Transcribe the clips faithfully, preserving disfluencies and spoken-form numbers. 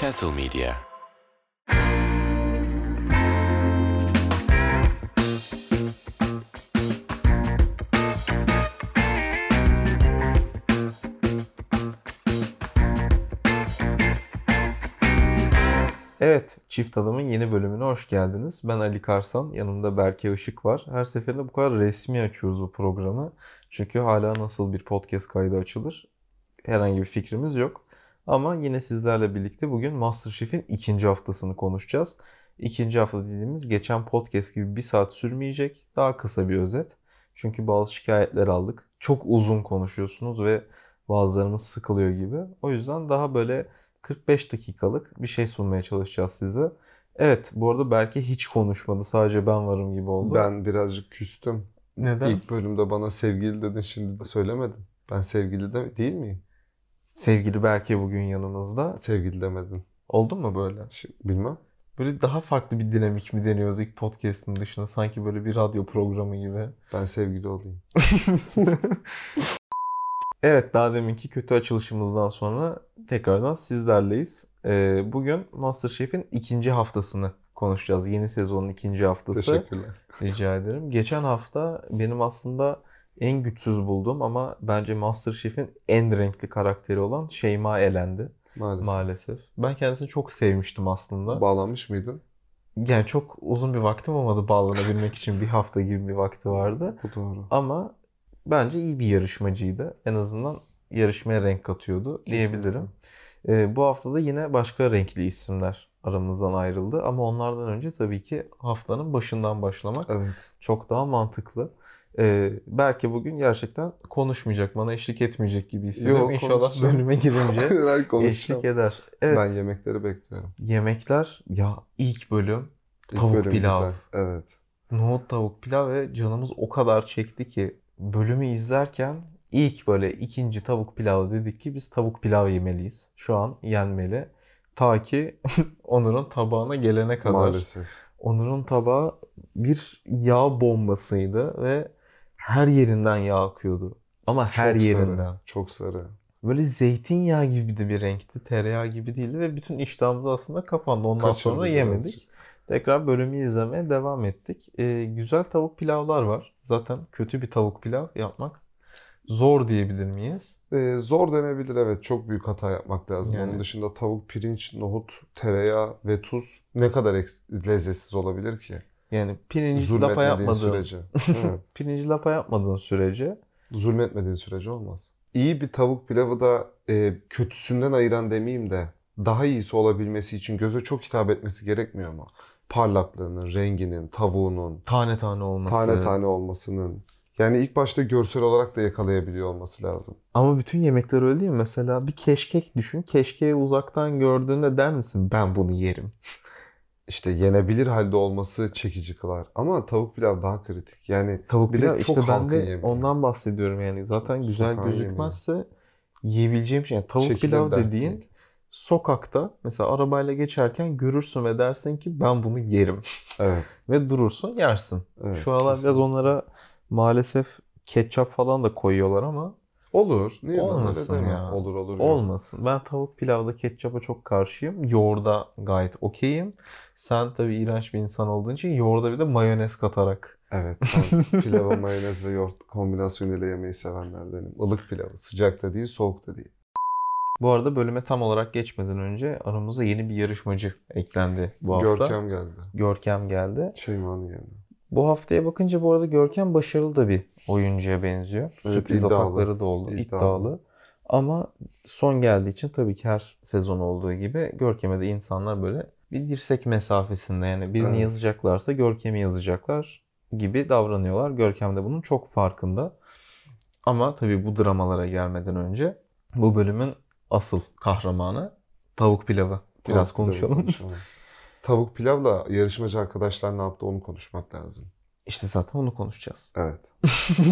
Castle Media. Evet, Çift Tadım'ın yeni bölümüne hoş geldiniz. Ben Ali Karsan, yanımda Berke Işık var. Her seferinde bu kadar resmi açıyoruz bu programı. Çünkü hala nasıl bir podcast kaydı açılır herhangi bir fikrimiz yok. Ama yine sizlerle birlikte bugün Masterchef'in ikinci haftasını konuşacağız. İkinci hafta dediğimiz geçen podcast gibi bir saat sürmeyecek. Daha kısa bir özet. Çünkü bazı şikayetler aldık. Çok uzun konuşuyorsunuz ve bazılarımız sıkılıyor gibi. O yüzden daha böyle kırk beş dakikalık bir şey sunmaya çalışacağız size. Evet, bu arada belki hiç konuşmadı. Sadece ben varım gibi oldu. Ben birazcık küstüm. Neden? İlk bölümde bana sevgili dedin, şimdi de söylemedin. Ben sevgili de değil miyim? Sevgili Berke bugün yanımızda. Sevgili demedin. Oldu mu böyle? Bilmem. Böyle daha farklı bir dinamik mi deniyoruz ilk podcast'ın dışında? Sanki böyle bir radyo programı gibi. Ben sevgili olayım. Evet, daha deminki kötü açılışımızdan sonra tekrardan sizlerleyiz. Ee, bugün Masterchef'in ikinci haftasını konuşacağız. Yeni sezonun ikinci haftası. Teşekkürler. Rica ederim. Geçen hafta benim aslında en güçsüz bulduğum ama bence Masterchef'in en renkli karakteri olan Şeyma elendi. Maalesef. Maalesef. Ben kendisini çok sevmiştim aslında. Bağlanmış mıydın? Yani çok uzun bir vaktim olmadı bağlanabilmek için. Bir hafta gibi bir vakti vardı. Bu doğru. Ama bence iyi bir yarışmacıydı. En azından yarışmaya renk katıyordu diyebilirim. Ee, bu haftada yine başka renkli isimler aramızdan ayrıldı. Ama onlardan önce tabii ki haftanın başından başlamak evet. Çok daha mantıklı. Ee, belki bugün gerçekten konuşmayacak, bana eşlik etmeyecek gibi hissediyorum. Yok, İnşallah bölüme girince eşlik eder. Evet. Ben yemekleri bekliyorum. Yemekler, ya ilk bölüm ilk tavuk bölüm pilav. Güzel. Evet. Nohut tavuk pilav ve canımız o kadar çekti ki bölümü izlerken ilk böyle ikinci tavuk pilavı dedik ki biz tavuk pilav yemeliyiz. Şu an yenmeli. Ta ki Onur'un tabağına gelene kadar. Maalesef. Onur'un tabağı bir yağ bombasıydı ve her yerinden yağ akıyordu. Ama her çok yerinden. Sarı, çok sarı. Böyle zeytinyağı gibi de bir renkti. Tereyağı gibi değildi ve bütün iştahımız aslında kapandı. Ondan Kaçırdı sonra yemedik. Birazcık. Tekrar bölümü izlemeye devam ettik. Ee, güzel tavuk pilavlar var. Zaten kötü bir tavuk pilav yapmak zor diyebilir miyiz? Ee, zor denebilir, evet. Çok büyük hata yapmak lazım. Yani. Onun dışında tavuk, pirinç, nohut, tereyağı ve tuz ne kadar eks- lezzetsiz olabilir ki? Yani pirinci lapa yapmadığın sürece. Evet. Pirinci lapa yapmadığın sürece. Zulmetmediğin sürece olmaz. İyi bir tavuk pilavı da e, kötüsünden ayıran demeyeyim de daha iyisi olabilmesi için göze çok hitap etmesi gerekmiyor mu? Parlaklığının, renginin, tavuğunun. Tane tane olması. Tane tane olmasının. Yani ilk başta görsel olarak da yakalayabiliyor olması lazım. Ama bütün yemekler öyle değil mi? Mesela bir keşkek düşün. Keşkeği uzaktan gördüğünde der misin ben bunu yerim? İşte yenebilir halde olması çekici kılar. Ama tavuk pilav daha kritik. Yani tavuk pilav işte ben de yemeği. Ondan bahsediyorum yani. Zaten güzel sokağın gözükmezse yemeği. Yiyebileceğim şey. Yani tavuk Şekil pilav dediğin değil. Sokakta mesela arabayla geçerken görürsün ve dersin ki ben bunu yerim. Evet. Ve durursun yersin. Evet, şu aralar biraz onlara maalesef ketçap falan da koyuyorlar ama olur. Niye olmasın ya. ya. Olur olur. Olmasın. Ya. Ben tavuk pilavda ketçapa çok karşıyım. Yoğurda gayet okeyim. Sen tabii iğrenç bir insan olduğun için yoğurda bir de mayonez katarak. Evet. Pilava mayonez ve yoğurt kombinasyonuyla yemeyi sevenlerdenim. Ilık pilavı. Sıcak da değil, soğuk da değil. Bu arada bölüme tam olarak geçmeden önce aramıza yeni bir yarışmacı eklendi bu hafta. Görkem geldi. Görkem geldi. Şeyma'nın yerine. Bu haftaya bakınca bu arada Görkem başarılı da bir oyuncuya benziyor. Evet, sürpriz atakları da oldu. İddialı. İddialı. Ama son geldiği için tabii ki her sezon olduğu gibi Görkem'e de insanlar böyle bir dirsek mesafesinde yani birini evet. yazacaklarsa Görkem'i yazacaklar gibi davranıyorlar. Görkem de bunun çok farkında. Ama tabii bu dramalara gelmeden önce bu bölümün asıl kahramanı tavuk pilavı. Biraz tavuk konuşalım. Pilavı konuşalım. Tavuk pilavla yarışmacı arkadaşlar ne yaptı onu konuşmak lazım. İşte zaten onu konuşacağız. Evet.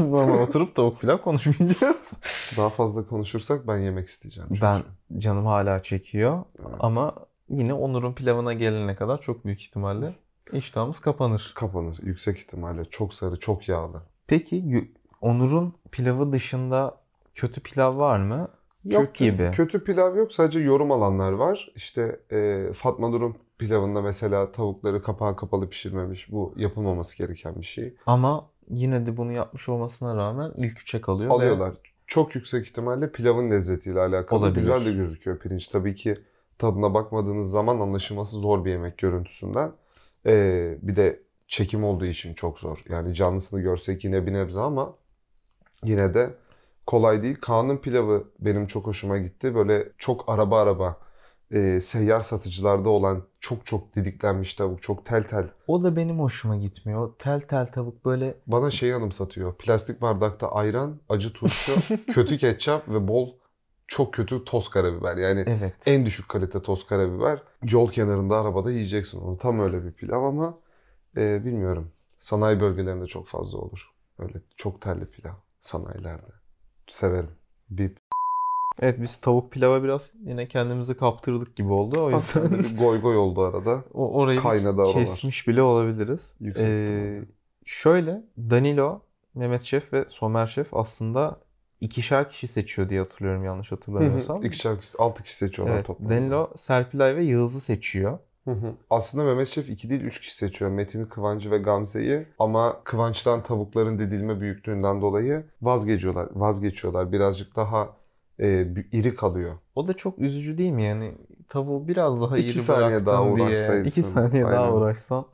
Ama oturup tavuk pilav konuşmayacağız. Daha fazla konuşursak ben yemek isteyeceğim. Çünkü. Ben canım hala çekiyor evet. Ama yine Onur'un pilavına gelene kadar çok büyük ihtimalle iştahımız kapanır. Kapanır. Yüksek ihtimalle. Çok sarı, çok yağlı. Peki Onur'un pilavı dışında kötü pilav var mı? Yok kötü, gibi. Kötü pilav yok. Sadece yorum alanlar var. İşte e, Fatma Nur'un pilavında mesela tavukları kapağı kapalı pişirmemiş. Bu yapılmaması gereken bir şey. Ama yine de bunu yapmış olmasına rağmen ilk üçe kalıyor. Alıyorlar. Ve... Çok yüksek ihtimalle pilavın lezzetiyle alakalı. Olabilir. Güzel de gözüküyor pirinç. Tabii ki tadına bakmadığınız zaman anlaşılması zor bir yemek görüntüsünden. E, bir de çekim olduğu için çok zor. Yani canlısını görsek yine bir nebze ama yine de kolay değil. Kaan'ın pilavı benim çok hoşuma gitti. Böyle çok araba araba e, seyyar satıcılarda olan çok çok didiklenmiş tavuk. Çok tel tel. O da benim hoşuma gitmiyor. Tel tel tavuk böyle... Bana şeyi anımsatıyor. Plastik bardakta ayran, acı turşu, kötü ketçap ve bol çok kötü toz karabiber. Yani evet. En düşük kalite toz karabiber. Yol kenarında arabada yiyeceksin onu. Tam öyle bir pilav ama e, bilmiyorum. Sanayi bölgelerinde çok fazla olur. Öyle çok telli pilav sanayilerde. Severim. Bip. Evet, biz tavuk pilava biraz yine kendimizi kaptırdık gibi oldu. O yüzden bir goy goy oldu arada. O, orayı kaynadı, kesmiş bile olabiliriz. Ee, şöyle Danilo, Mehmet Şef ve Somer Şef aslında ikişer kişi seçiyor diye hatırlıyorum, yanlış hatırlamıyorsam. Hı hı. İkişer kişi, altı kişi seçiyorlar evet, toplamda. Danilo, Serpilay ve Yağız'ı seçiyor. Hı hı. Aslında Mehmet Şef iki değil üç kişi seçiyor. Metin'i, Kıvanç'ı ve Gamze'yi ama Kıvanç'tan tavukların didilme büyüklüğünden dolayı vazgeçiyorlar. Vazgeçiyorlar. Birazcık daha e, iri kalıyor. O da çok üzücü değil mi? Yani tavuğu biraz daha iki iri bıraktım diye. İki saniye aynen. Daha uğraşsan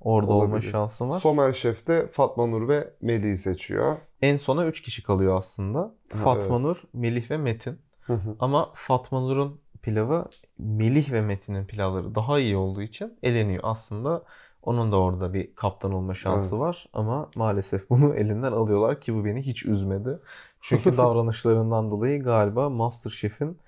orada olabilir. Olma şansın var. Somer Şef de Fatma Nur ve Melih'i seçiyor. En sona üç kişi kalıyor aslında. Ha, Fatma evet. Nur, Melih ve Metin. Hı hı. Ama Fatma Nur'un pilavı Melih ve Metin'in pilavları daha iyi olduğu için eleniyor. Aslında onun da orada bir kaptan olma şansı evet. Var ama maalesef bunu elinden alıyorlar ki bu beni hiç üzmedi. Çünkü davranışlarından dolayı galiba Masterchef'in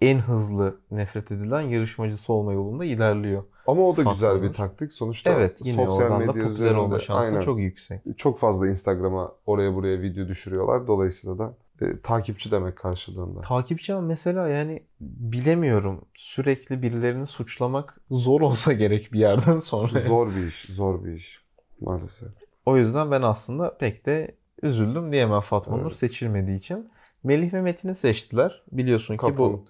en hızlı nefret edilen yarışmacısı olma yolunda ilerliyor. Ama o da Fatma güzel bir taktik. Sonuçta evet, yine sosyal medya üzerinde olma şansı aynen. Çok yüksek. Çok fazla Instagram'a oraya buraya video düşürüyorlar. Dolayısıyla da E, takipçi demek karşılığında. Takipçi ama mesela yani bilemiyorum. Sürekli birilerini suçlamak zor olsa gerek bir yerden sonra. Zor bir iş. Zor bir iş. Maalesef. O yüzden ben aslında pek de üzüldüm diyemem Fatma evet. Nur seçilmediği için. Melih ve Metin'i seçtiler. Biliyorsun ki bu,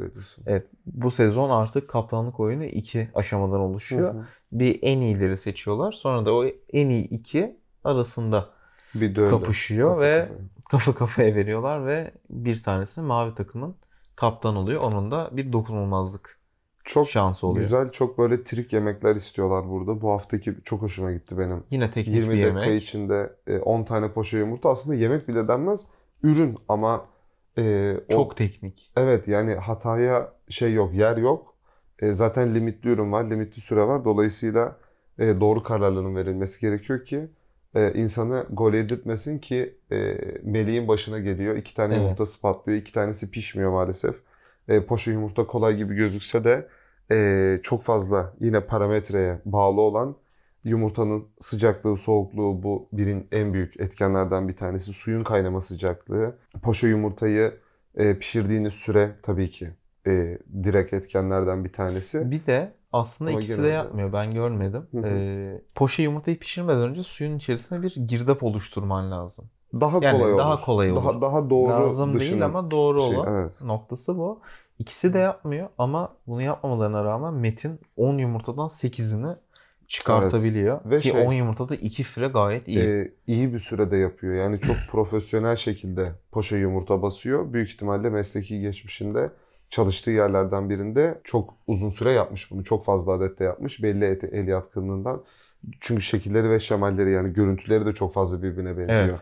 evet, bu sezon artık kaplanlık oyunu iki aşamadan oluşuyor. Hı hı. Bir en iyileri seçiyorlar. Sonra da o en iyi iki arasında bir dövle kapışıyor kafa ve kafaya. kafa kafaya veriyorlar ve bir tanesi mavi takımın kaptan oluyor. Onun da bir dokunulmazlık çok şansı oluyor. Çok güzel, çok böyle trik yemekler istiyorlar burada. Bu haftaki çok hoşuma gitti benim. Yine tek yirmi bir dakika yemek. İçinde on tane poşe yumurta aslında yemek bile denmez. Ürün ama e, o, çok teknik. Evet yani hataya şey yok, yer yok. E, zaten limitli ürün var, limitli süre var. Dolayısıyla e, doğru kararların verilmesi gerekiyor ki Ee, insanı gol edilmesin ki e, Melih'in başına geliyor. İki tane evet. Yumurtası patlıyor. İki tanesi pişmiyor maalesef. E, poşe yumurta kolay gibi gözükse de e, çok fazla yine parametreye bağlı olan yumurtanın sıcaklığı, soğukluğu bu birin en büyük etkenlerden bir tanesi. Suyun kaynama sıcaklığı. Poşe yumurtayı e, pişirdiğiniz süre tabii ki e, direkt etkenlerden bir tanesi. Bir de aslında ama ikisi de yapmıyor. Ben görmedim. Ee, poşe yumurtayı pişirmeden önce suyun içerisine bir girdap oluşturman lazım. Daha yani kolay daha olur. Kolay olur. Daha, daha doğru lazım değil ama doğru şey, olan evet. Noktası bu. İkisi de yapmıyor ama bunu yapmamalarına rağmen Metin on yumurtadan sekizini çıkartabiliyor. Evet. Ki şey, on yumurtada iki fire gayet iyi. E, iyi bir sürede yapıyor. Yani çok profesyonel şekilde poşe yumurta basıyor. Büyük ihtimalle mesleki geçmişinde çalıştığı yerlerden birinde çok uzun süre yapmış bunu. Çok fazla adette yapmış. Belli et, el yatkınlığından. Çünkü şekilleri ve şemalleri yani görüntüleri de çok fazla birbirine benziyor.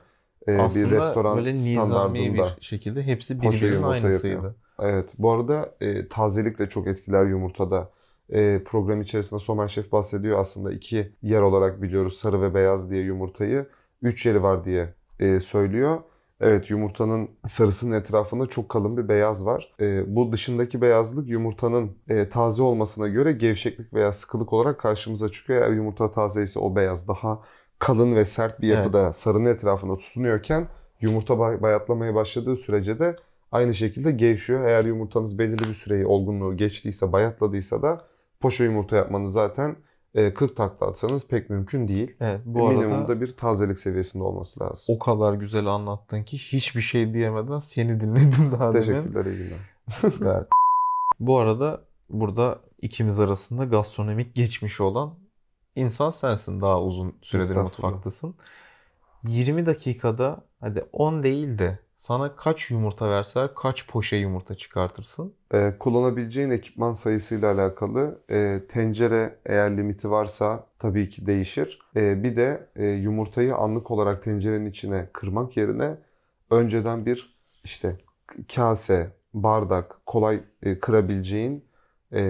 Evet. Ee, aslında bir restoran böyle nizami bir şekilde hepsi birbirinin aynısıydı. Yapıyor. Evet. Bu arada e, tazelik de çok etkiler yumurtada. E, program içerisinde Somer Şef bahsediyor. Aslında iki yer olarak biliyoruz. Sarı ve beyaz diye yumurtayı. Üç yeri var diye e, söylüyor. Evet, yumurtanın sarısının etrafında çok kalın bir beyaz var. E, bu dışındaki beyazlık yumurtanın e, taze olmasına göre gevşeklik veya sıkılık olarak karşımıza çıkıyor. Eğer yumurta taze ise o beyaz daha kalın ve sert bir yapıda evet. Sarının etrafında tutunuyorken yumurta bay- bayatlamaya başladığı sürece de aynı şekilde gevşiyor. Eğer yumurtanız belirli bir süreyi olgunluğu geçtiyse, bayatladıysa da poşe yumurta yapmanız zaten kırk takla atsanız pek mümkün değil. Evet, bu minimumda bir tazelik seviyesinde olması lazım. O kadar güzel anlattın ki hiçbir şey diyemeden seni dinledim daha demin. Teşekkürler, iyi günler. Bu arada burada ikimiz arasında gastronomik geçmişi olan insan sensin, daha uzun süredir mutfaktasın. yirmi dakikada hadi on değil de sana kaç yumurta verseler kaç poşe yumurta çıkartırsın? Ee, kullanabileceğin ekipman sayısıyla alakalı. Ee, tencere eğer limiti varsa tabii ki değişir. Ee, bir de e, yumurtayı anlık olarak tencerenin içine kırmak yerine önceden bir işte kase, bardak, kolay e, kırabileceğin e,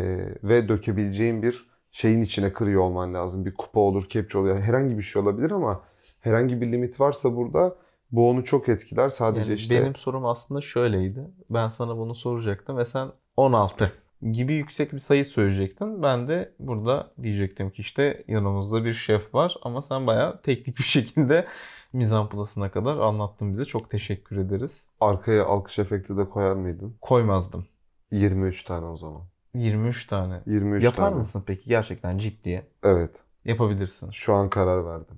ve dökebileceğin bir şeyin içine kırıyor olman lazım. Bir kupa olur, kepçe olur, herhangi bir şey olabilir ama herhangi bir limit varsa burada bu onu çok etkiler. Sadece yani işte... Benim sorum aslında şöyleydi. Ben sana bunu soracaktım ve sen on altı gibi yüksek bir sayı söyleyecektin. Ben de burada diyecektim ki işte yanımızda bir şef var ama sen bayağı teknik bir şekilde mizamplasına kadar anlattın bize. Çok teşekkür ederiz. Arkaya alkış efekti de koyar mıydın? Koymazdım. yirmi üç tane o zaman. yirmi üç tane. yirmi üç Yapar tane. Mısın peki gerçekten ciddiye? Evet. Yapabilirsin. Şu an karar verdim.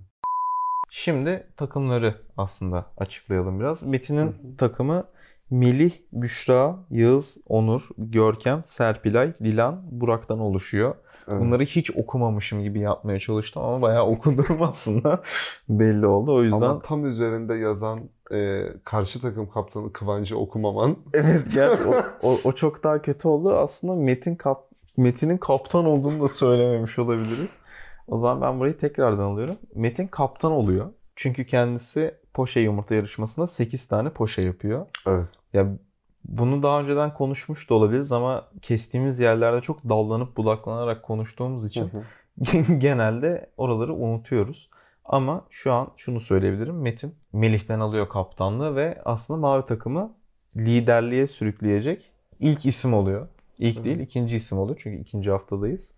Şimdi takımları aslında açıklayalım biraz. Metin'in takımı Melih, Büşra, Yağız, Onur, Görkem, Serpilay, Dilan, Burak'tan oluşuyor. Evet. Bunları hiç okumamışım gibi yapmaya çalıştım ama bayağı okudum aslında. Belli oldu o yüzden. Ama tam üzerinde yazan e, karşı takım kaptanı Kıvanç'ı okumaman. Evet gel o, o, o çok daha kötü oldu. Aslında Metin kap, Metin'in kaptan olduğunu da söylememiş olabiliriz. O zaman ben burayı tekrardan alıyorum. Metin kaptan oluyor. Çünkü kendisi poşe yumurta yarışmasında sekiz tane poşe yapıyor. Evet. Ya bunu daha önceden konuşmuş da olabiliriz ama kestiğimiz yerlerde çok dallanıp budaklanarak konuştuğumuz için hı hı. genelde oraları unutuyoruz. Ama şu an şunu söyleyebilirim. Metin Melih'ten alıyor kaptanlığı ve aslında mavi takımı liderliğe sürükleyecek ilk isim oluyor. İlk hı. değil, ikinci isim oluyor. Çünkü ikinci haftadayız.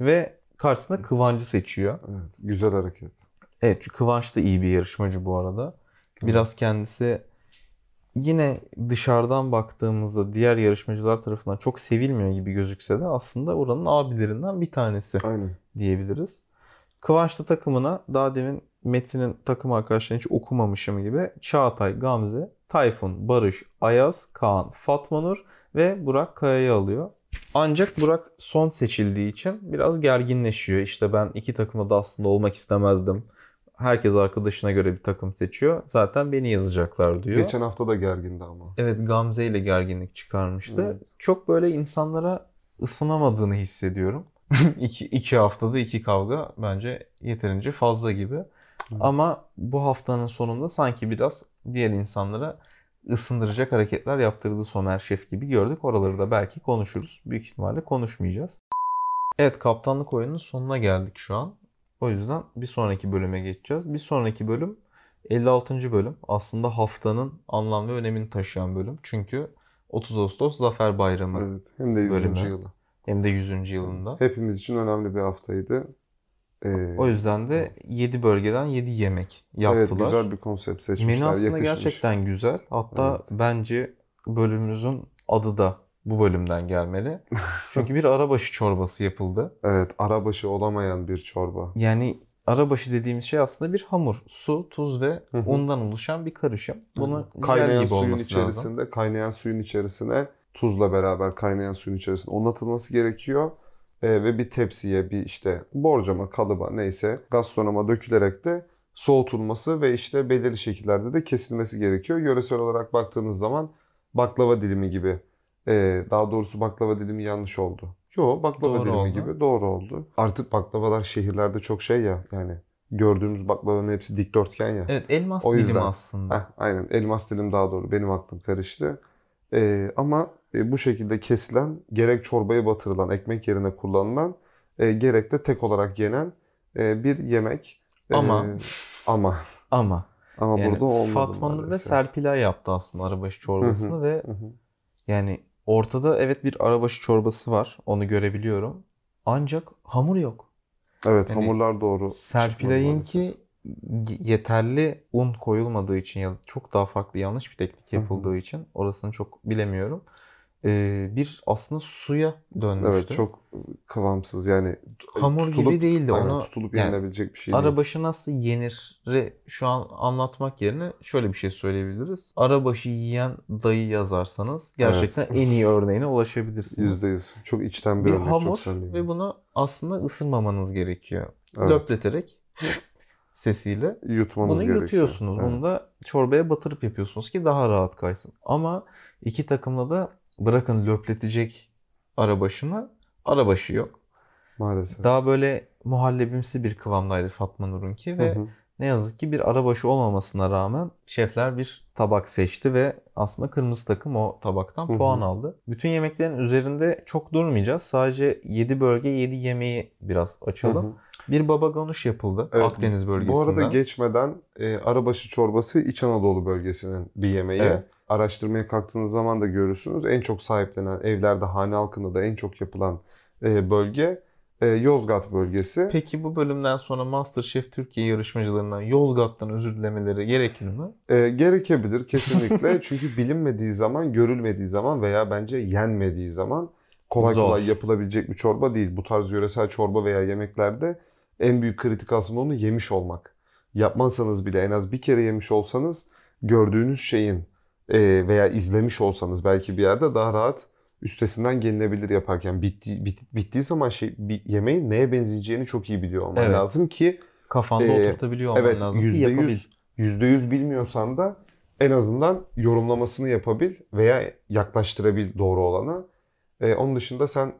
Ve karşısında Kıvanç'ı seçiyor. Evet, güzel hareket. Evet, çünkü Kıvanç da iyi bir yarışmacı bu arada. Biraz evet. kendisi yine dışarıdan baktığımızda diğer yarışmacılar tarafından çok sevilmiyor gibi gözükse de aslında oranın abilerinden bir tanesi Aynen. diyebiliriz. Kıvanç da takımına daha demin Metin'in takım arkadaşlarını hiç okumamışım gibi Çağatay, Gamze, Tayfun, Barış, Ayaz, Kaan, Fatma Nur ve Burak Kaya'yı alıyor. Ancak Burak son seçildiği için biraz gerginleşiyor. İşte ben iki takımda da aslında olmak istemezdim. Herkes arkadaşına göre bir takım seçiyor. Zaten beni yazacaklar diyor. Geçen hafta da gergindi ama. Evet, Gamze ile gerginlik çıkarmıştı. Evet. Çok böyle insanlara ısınamadığını hissediyorum. iki, iki haftada iki kavga bence yeterince fazla gibi. Evet. Ama bu haftanın sonunda sanki biraz diğer insanlara... ısındıracak hareketler yaptırdığı Somer Şef gibi gördük. Oraları da belki konuşuruz. Büyük ihtimalle konuşmayacağız. Evet, kaptanlık oyununun sonuna geldik şu an. O yüzden bir sonraki bölüme geçeceğiz. Bir sonraki bölüm elli altıncı bölüm. Aslında haftanın anlam ve önemini taşıyan bölüm. Çünkü otuz Ağustos Zafer Bayramı bölümü. Evet, hem de yüzüncü yılı. Hem de yüzüncü yılında. Hepimiz için önemli bir haftaydı. Ee, o yüzden de yedi bölgeden yedi yemek yaptılar. Evet, güzel bir konsept seçmişler. Menü aslında yakışmış. Gerçekten güzel. Hatta evet. bence bölümümüzün adı da bu bölümden gelmeli. Çünkü bir arabaşı çorbası yapıldı. Evet, arabaşı olamayan bir çorba. Yani arabaşı dediğimiz şey aslında bir hamur. Su, tuz ve undan oluşan bir karışım. Bunu kaynayan gibi suyun içerisinde, lazım. Kaynayan suyun içerisine tuzla beraber kaynayan suyun içerisine un atılması gerekiyor. Ee, ve bir tepsiye, bir işte borcama, kalıba neyse gastronoma dökülerek de soğutulması ve işte belirli şekillerde de kesilmesi gerekiyor. Yöresel olarak baktığınız zaman baklava dilimi gibi, ee, daha doğrusu baklava dilimi yanlış oldu. Yo, baklava doğru dilimi oldu. Gibi doğru oldu. Artık baklavalar şehirlerde çok şey ya, yani gördüğümüz baklavanın hepsi dikdörtgen ya. Evet, elmas o dilimi yüzden, aslında. Heh, aynen, elmas dilim daha doğru, benim aklım karıştı. Ee, ama bu şekilde kesilen, gerek çorbaya batırılan, ekmek yerine kullanılan, e, gerek de tek olarak yenen e, bir yemek. Ama e, ama ama ama yani burada olmadı. Fatma Nur ve Serpilay yaptı aslında arabaşı çorbasını hı hı, ve hı. yani ortada evet bir arabaşı çorbası var. Onu görebiliyorum. Ancak hamur yok. Evet, yani hamurlar doğru. Serpilay'inki yeterli un koyulmadığı için ya da çok daha farklı yanlış bir teknik yapıldığı hı hı. için orasını çok bilemiyorum. e, bir aslında suya dönmüştü. Evet, çok kıvamsız yani. Hamur tutulup, gibi değildi. Aynen, onu tutulup yenilebilecek yani, bir şey değil. Arabaşı nasıl yenir şu an anlatmak yerine şöyle bir şey söyleyebiliriz. Arabaşı yiyen dayı yazarsanız gerçekten evet, en iyi örneğine ulaşabilirsiniz. yüzde yüz. Çok içten bir, bir örnek. Hamur çok ve bunu aslında ısırmamanız gerekiyor. Evet. Döpleterek sesiyle yutmanız bunu yutuyorsunuz. Evet. Bunu da çorbaya batırıp yapıyorsunuz ki daha rahat kaysın. Ama iki takımda da bırakın löpletecek arabaşını, arabaşı yok. Maalesef. Daha böyle muhallebimsi bir kıvamdaydı Fatma Nur'unki ve hı hı, ne yazık ki bir arabaşı olmamasına rağmen şefler bir tabak seçti ve aslında kırmızı takım o tabaktan hı hı, puan aldı. Bütün yemeklerin üzerinde çok durmayacağız. Sadece yedi bölge yedi yemeği biraz açalım. Hı hı. Bir baba ganoush yapıldı, evet, Akdeniz bölgesinde. Bu arada geçmeden e, arabaşı çorbası İç Anadolu bölgesinin bir yemeği. Evet. Araştırmaya kalktığınız zaman da görürsünüz. En çok sahiplenen evlerde, hane halkında da en çok yapılan e, bölge e, Yozgat bölgesi. Peki bu bölümden sonra Masterchef Türkiye yarışmacılarından Yozgat'tan özür dilemeleri gerekir mi? E, gerekebilir kesinlikle. Çünkü bilinmediği zaman, görülmediği zaman veya bence yenmediği zaman kolay zor, kolay yapılabilecek bir çorba değil. Bu tarz yöresel çorba veya yemeklerde en büyük kritik aslında onu yemiş olmak. Yapmazsanız bile en az bir kere yemiş olsanız gördüğünüz şeyin e, veya izlemiş olsanız belki bir yerde daha rahat üstesinden gelinebilir yaparken. Bitti, bit, bittiği zaman şey, bir yemeğin neye benzeyeceğini çok iyi biliyor olman evet, lazım ki kafanda e, oturtabiliyor olman evet, lazım yüzde yüz, ki yapabil. yüzde yüz bilmiyorsan da en azından yorumlamasını yapabil veya yaklaştırabil doğru olana. E, onun dışında sen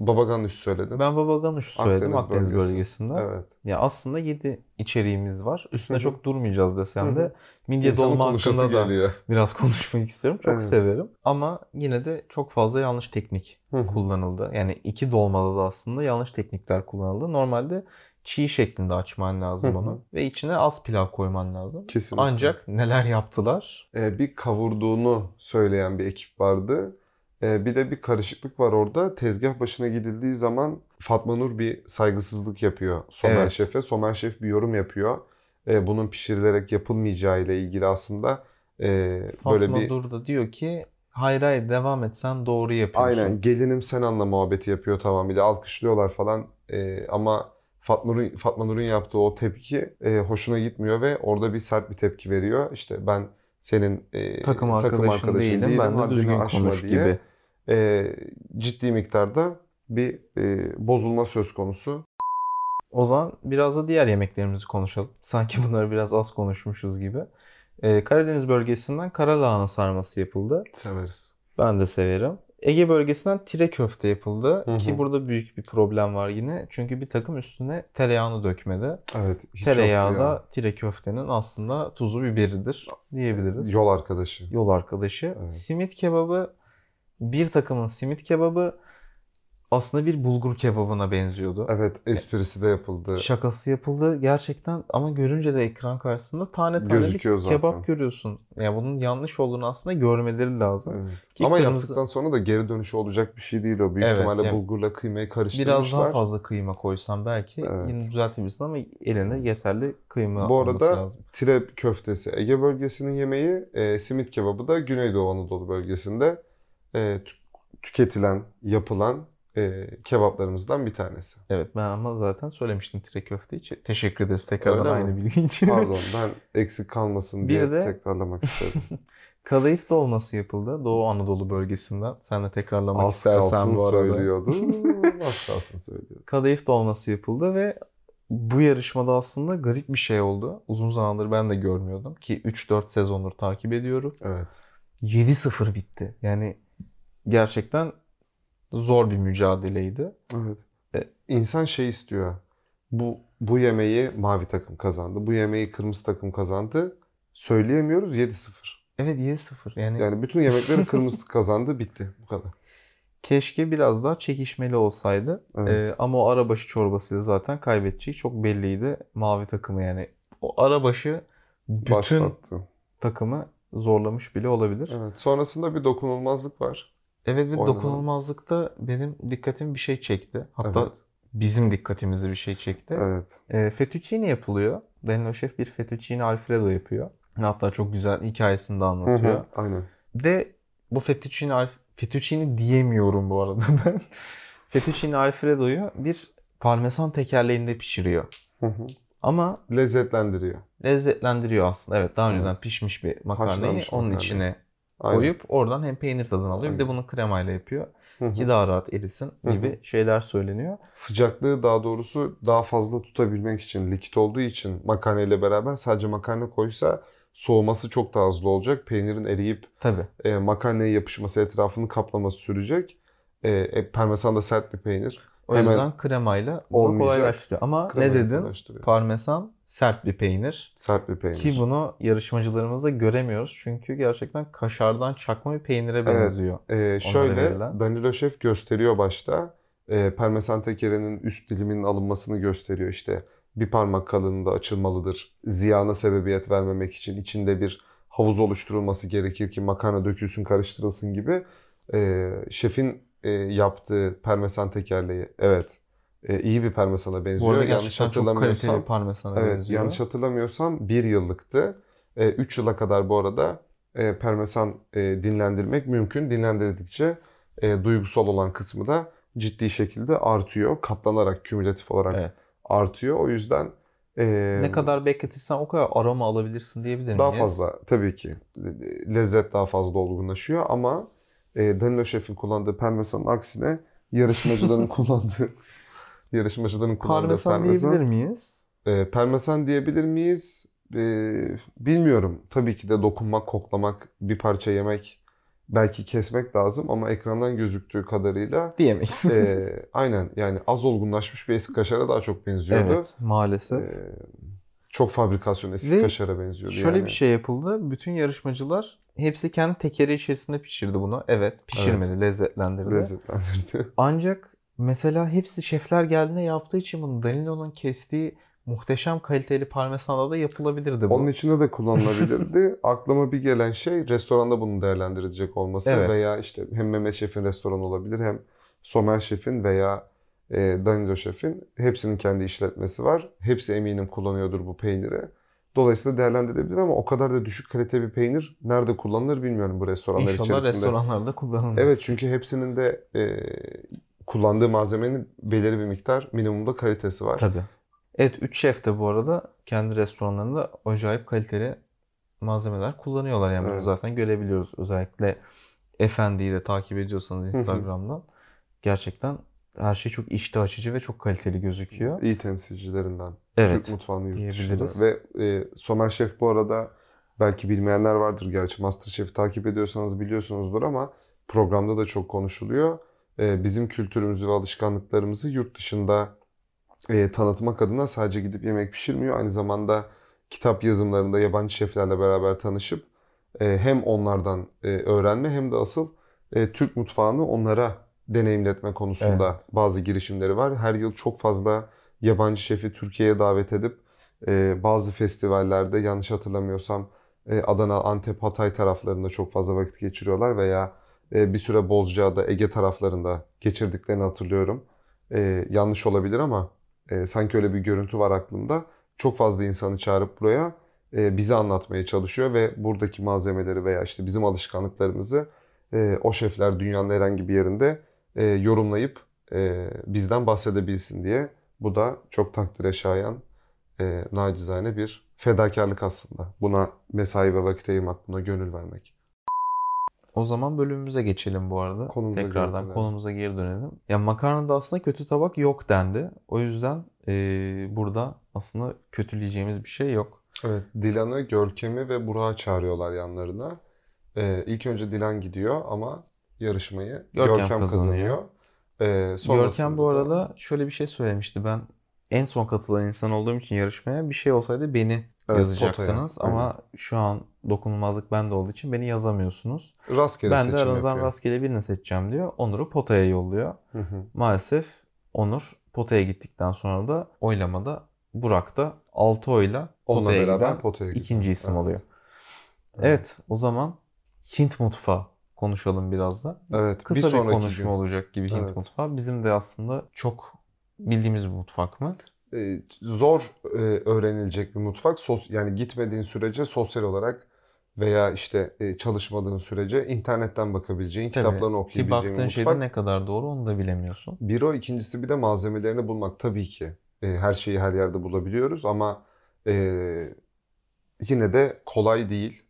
baba ganoush söyledin. Ben baba ganoush söyledim Akdeniz, Akdeniz bölgesinde. Evet. Ya aslında yedi içeriğimiz var. Üstüne hı-hı, çok durmayacağız desem hı-hı, de midye İnsanın dolma hakkında geliyor, da biraz konuşmak istiyorum. Çok evet, severim. Ama yine de çok fazla yanlış teknik hı-hı, kullanıldı. Yani iki dolmada da aslında yanlış teknikler kullanıldı. Normalde çiğ şeklinde açman lazım hı-hı, onu ve içine az pilav koyman lazım. Kesinlikle. Ancak neler yaptılar? Ee, bir kavurduğunu söyleyen bir ekip vardı. Bir de bir karışıklık var orada. Tezgah başına gidildiği zaman Fatma Nur bir saygısızlık yapıyor Somer evet, Şef'e. Somer Şef bir yorum yapıyor. Bunun pişirilerek yapılmayacağı ile ilgili aslında böyle Fatma bir... Fatma Nur da diyor ki hayır hayır devam et, sen doğru yapıyorsun. Aynen, gelinim sen anla muhabbeti yapıyor tamamıyla. Alkışlıyorlar falan ama Fatma Nur'un, Fatma Nur'un yaptığı o tepki hoşuna gitmiyor ve orada bir sert bir tepki veriyor. İşte ben senin takım e, arkadaşın, takım arkadaşın değilim, değilim, ben de düzgün konuş diye, gibi. E, ciddi miktarda bir e, bozulma söz konusu. O zaman biraz da diğer yemeklerimizi konuşalım. Sanki bunları biraz az konuşmuşuz gibi. E, Karadeniz bölgesinden karalahana sarması yapıldı. Severiz. Ben de severim. Ege bölgesinden tire köfte yapıldı. Hı hı. Ki burada büyük bir problem var yine. Çünkü bir takım üstüne tereyağını dökmedi. Evet. Tereyağı da tire köftenin aslında tuzu biberidir diyebiliriz. Yol arkadaşı. Yol arkadaşı. Evet. Simit kebabı, bir takımın simit kebabı aslında bir bulgur kebabına benziyordu. Evet, esprisi de yapıldı. Şakası yapıldı gerçekten ama görünce de ekran karşısında tane tane gözüküyor bir kebap zaten görüyorsun. Yani bunun yanlış olduğunu aslında görmeleri lazım. Evet. Ki ama kırmızı... yaptıktan sonra da geri dönüşü olacak bir şey değil o. Büyük evet, ihtimalle yani bulgurla kıymayı karıştırmışlar. Biraz daha fazla kıyma koysan belki evet, yine düzeltebilirsin ama elinde yeterli kıyma bu olması arada lazım. Bu arada tire köftesi Ege bölgesinin yemeği, e, simit kebabı da Güneydoğu Anadolu bölgesinde e, tüketilen, yapılan E, kebaplarımızdan bir tanesi. Evet, ben ama zaten söylemiştim tire köfte için. Teşekkür ederiz tekrardan aynı bilgi için. Pardon, ben eksik kalmasın diye de... tekrarlamak istedim. Kadayıf dolması yapıldı Doğu Anadolu bölgesinden. Sen de tekrarlamak az istersen bu arada. Söylüyordu. Az kalsın söylüyordu. Kadayıf dolması yapıldı ve bu yarışmada aslında garip bir şey oldu. Uzun zamandır ben de görmüyordum ki üç dört sezondur takip ediyorum. Evet. yedi sıfır bitti. Yani gerçekten zor bir mücadeleydi. Evet. İnsan şey istiyor. Bu bu yemeği mavi takım kazandı. Bu yemeği kırmızı takım kazandı. Söyleyemiyoruz yedi sıfır. Evet, yedi sıfır. Yani yani bütün yemekleri kırmızı kazandı, bitti. Bu kadar. Keşke biraz daha çekişmeli olsaydı. Evet. Ee, ama o arabaşı çorbasıyla zaten kaybedeceği çok belliydi. Mavi takımı yani o arabaşı bütün başlattı, takımı zorlamış bile olabilir. Evet. Sonrasında bir dokunulmazlık var. Evet ve dokunulmazlıkta benim dikkatim bir şey çekti. Hatta evet, bizim dikkatimizi bir şey çekti. Evet. E, fettuccine yapılıyor. Danilo Şef bir fettuccine alfredo yapıyor. Hatta çok güzel hikayesini de anlatıyor. Hı hı, aynen. Ve bu fettuccine fettuccine diyemiyorum bu arada ben. Fettuccine Alfredo'yu bir parmesan tekerleğinde pişiriyor. Hı hı. Ama lezzetlendiriyor. Lezzetlendiriyor aslında. Evet, daha önceden hı. pişmiş bir makarnayı haşlanmış onun makarnayı. içine Aynen. koyup oradan hem peynir tadını alıyor. Aynen. Bir de bunu kremayla yapıyor. Hı hı. Ki daha rahat erisin gibi hı hı. şeyler söyleniyor. Sıcaklığı daha doğrusu daha fazla tutabilmek için, likit olduğu için makarnayla beraber sadece makarna koysa soğuması çok daha hızlı olacak. Peynirin eriyip e, makarnaya yapışması, etrafını kaplaması sürecek. E, e, parmesan da sert bir peynir. O Hemen yüzden kremayla bunu kolaylaştırıyor. Ama ne dedin? Parmesan sert bir peynir. Sert bir peynir. Ki bunu yarışmacılarımızda göremiyoruz. Çünkü gerçekten kaşardan çakma bir peynire benziyor. Evet. Ee, şöyle Danilo Şef gösteriyor başta. Ee, parmesan tekerinin üst diliminin alınmasını gösteriyor. İşte bir parmak kalınlığında açılmalıdır. Ziyana sebebiyet vermemek için içinde bir havuz oluşturulması gerekir ki makarna dökülsün, karıştırılsın gibi. Ee, şefin E, yaptığı parmesan tekerleği evet e, iyi bir parmesana benziyor. Bu arada yanlış hatırlamıyorsam parmesana evet, benziyor. Yanlış hatırlamıyorsam bir yıllıktı. üç e, yıla kadar bu arada e, parmesan e, dinlendirmek mümkün. Dinlendirdikçe e, duygusal olan kısmı da ciddi şekilde artıyor. Katlanarak, kümülatif olarak evet. artıyor. O yüzden e, ne kadar bekletirsen o kadar aroma alabilirsin diyebilir daha miyiz? Daha fazla tabii ki. Lezzet daha fazla olgunlaşıyor ama Danilo Şef'in kullandığı parmesanın aksine yarışmacıların kullandığı yarışmacıların kullandığı parmesan, parmesan diyebilir miyiz? E, parmesan diyebilir miyiz? E, bilmiyorum. Tabii ki de dokunmak, koklamak, bir parça yemek, belki kesmek lazım ama ekrandan gözüktüğü kadarıyla diyemeyiz. E, aynen yani az olgunlaşmış bir eski kaşara daha çok benziyordu. Evet, maalesef. E, çok fabrikasyon eski Ve kaşara benziyordu. Şöyle yani. Bir şey yapıldı. Bütün yarışmacılar hepsi kendi tekeri içerisinde pişirdi bunu. Evet, pişirmedi, evet. lezzetlendirdi. Lezzetlendirdi. Ancak mesela hepsi şefler geldiğinde yaptığı için bunu Danilo'nun kestiği muhteşem kaliteli parmesanda da yapılabilirdi bu. Onun içinde de kullanılabilirdi. Aklıma bir gelen şey restoranda bunu değerlendirecek olması evet. veya işte hem Mehmet Şef'in restoranı olabilir hem Somer Şef'in veya Danilo Şef'in hepsinin kendi işletmesi var. Hepsi eminim kullanıyordur bu peyniri. Dolayısıyla değerlendirilebilir ama o kadar da düşük kalite bir peynir nerede kullanılır bilmiyorum bu restoranlar İnşallah içerisinde. İnşallah restoranlarda kullanılmaz. Evet çünkü hepsinin de e, kullandığı malzemenin belirli bir miktar minimumda kalitesi var. Tabii. Evet, üç şef de bu arada kendi restoranlarında acayip kaliteli malzemeler kullanıyorlar. Yani evet. bunu zaten görebiliyoruz. Özellikle Efendi'yi de takip ediyorsanız Instagram'dan gerçekten her şey çok iştah açıcı ve çok kaliteli gözüküyor. İyi temsilcilerinden. Evet. Türk mutfağının yurt dışında. Ve e, Somer Şef bu arada belki bilmeyenler vardır gerçi. Masterchef'i takip ediyorsanız biliyorsunuzdur ama programda da çok konuşuluyor. E, bizim kültürümüzü ve alışkanlıklarımızı yurt dışında e, tanıtmak adına sadece gidip yemek pişirmiyor. Aynı zamanda kitap yazımlarında yabancı şeflerle beraber tanışıp e, hem onlardan e, öğrenme hem de asıl e, Türk mutfağını onlara deneyimletme konusunda evet. bazı girişimleri var. Her yıl çok fazla yabancı şefi Türkiye'ye davet edip e, bazı festivallerde yanlış hatırlamıyorsam e, Adana, Antep, Hatay taraflarında çok fazla vakit geçiriyorlar veya e, bir süre Bozcaada, Ege taraflarında geçirdiklerini hatırlıyorum. E, yanlış olabilir ama e, sanki öyle bir görüntü var aklımda. Çok fazla insanı çağırıp buraya e, bize anlatmaya çalışıyor ve buradaki malzemeleri veya işte bizim alışkanlıklarımızı e, o şefler dünyanın herhangi bir yerinde E, yorumlayıp e, bizden bahsedebilsin diye. Bu da çok takdire şayan e, nacizane bir fedakarlık aslında. Buna mesai ve vakit ayırmak, buna gönül vermek. O zaman bölümümüze geçelim bu arada. Konumuza Tekrardan geri konumuza geri dönelim. Ya makarnada aslında kötü tabak yok dendi. O yüzden e, burada aslında kötüleyeceğimiz bir şey yok. Evet. Dilan'ı, Görkem'i ve Burak'ı çağırıyorlar yanlarına. E, ilk önce Dilan gidiyor ama yarışmayı Görkem, Görkem kazanıyor. kazanıyor. Ee, sonrasında... Görkem bu arada şöyle bir şey söylemişti. Ben en son katılan insan olduğum için yarışmaya bir şey olsaydı beni evet, yazacaktınız. Potaya. Ama Aynen. şu an dokunulmazlık bende olduğu için beni yazamıyorsunuz. Rastgele ben de aranızdan yapıyor. rastgele birini seçeceğim diyor. Onur'u potaya yolluyor. Hı hı. Maalesef Onur potaya gittikten sonra da oylamada Burak da altı oyla potaya giden potaya ikinci isim evet. oluyor. Evet. evet o zaman Hint mutfağı konuşalım biraz da. Evet, Kısa bir, bir konuşma gün. olacak gibi Hint evet. mutfağı. Bizim de aslında çok bildiğimiz bir mutfak mı? Ee, zor e, öğrenilecek bir mutfak. Sos, yani gitmediğin sürece sosyal olarak veya işte çalışmadığın sürece internetten bakabileceğin, tabii, kitaplarını okuyabileceğin mutfak. Ki baktığın mutfak. Şeyde ne kadar doğru onu da bilemiyorsun. Bir o, ikincisi bir de malzemelerini bulmak. Tabii ki her şeyi her yerde bulabiliyoruz ama e, yine de kolay değil.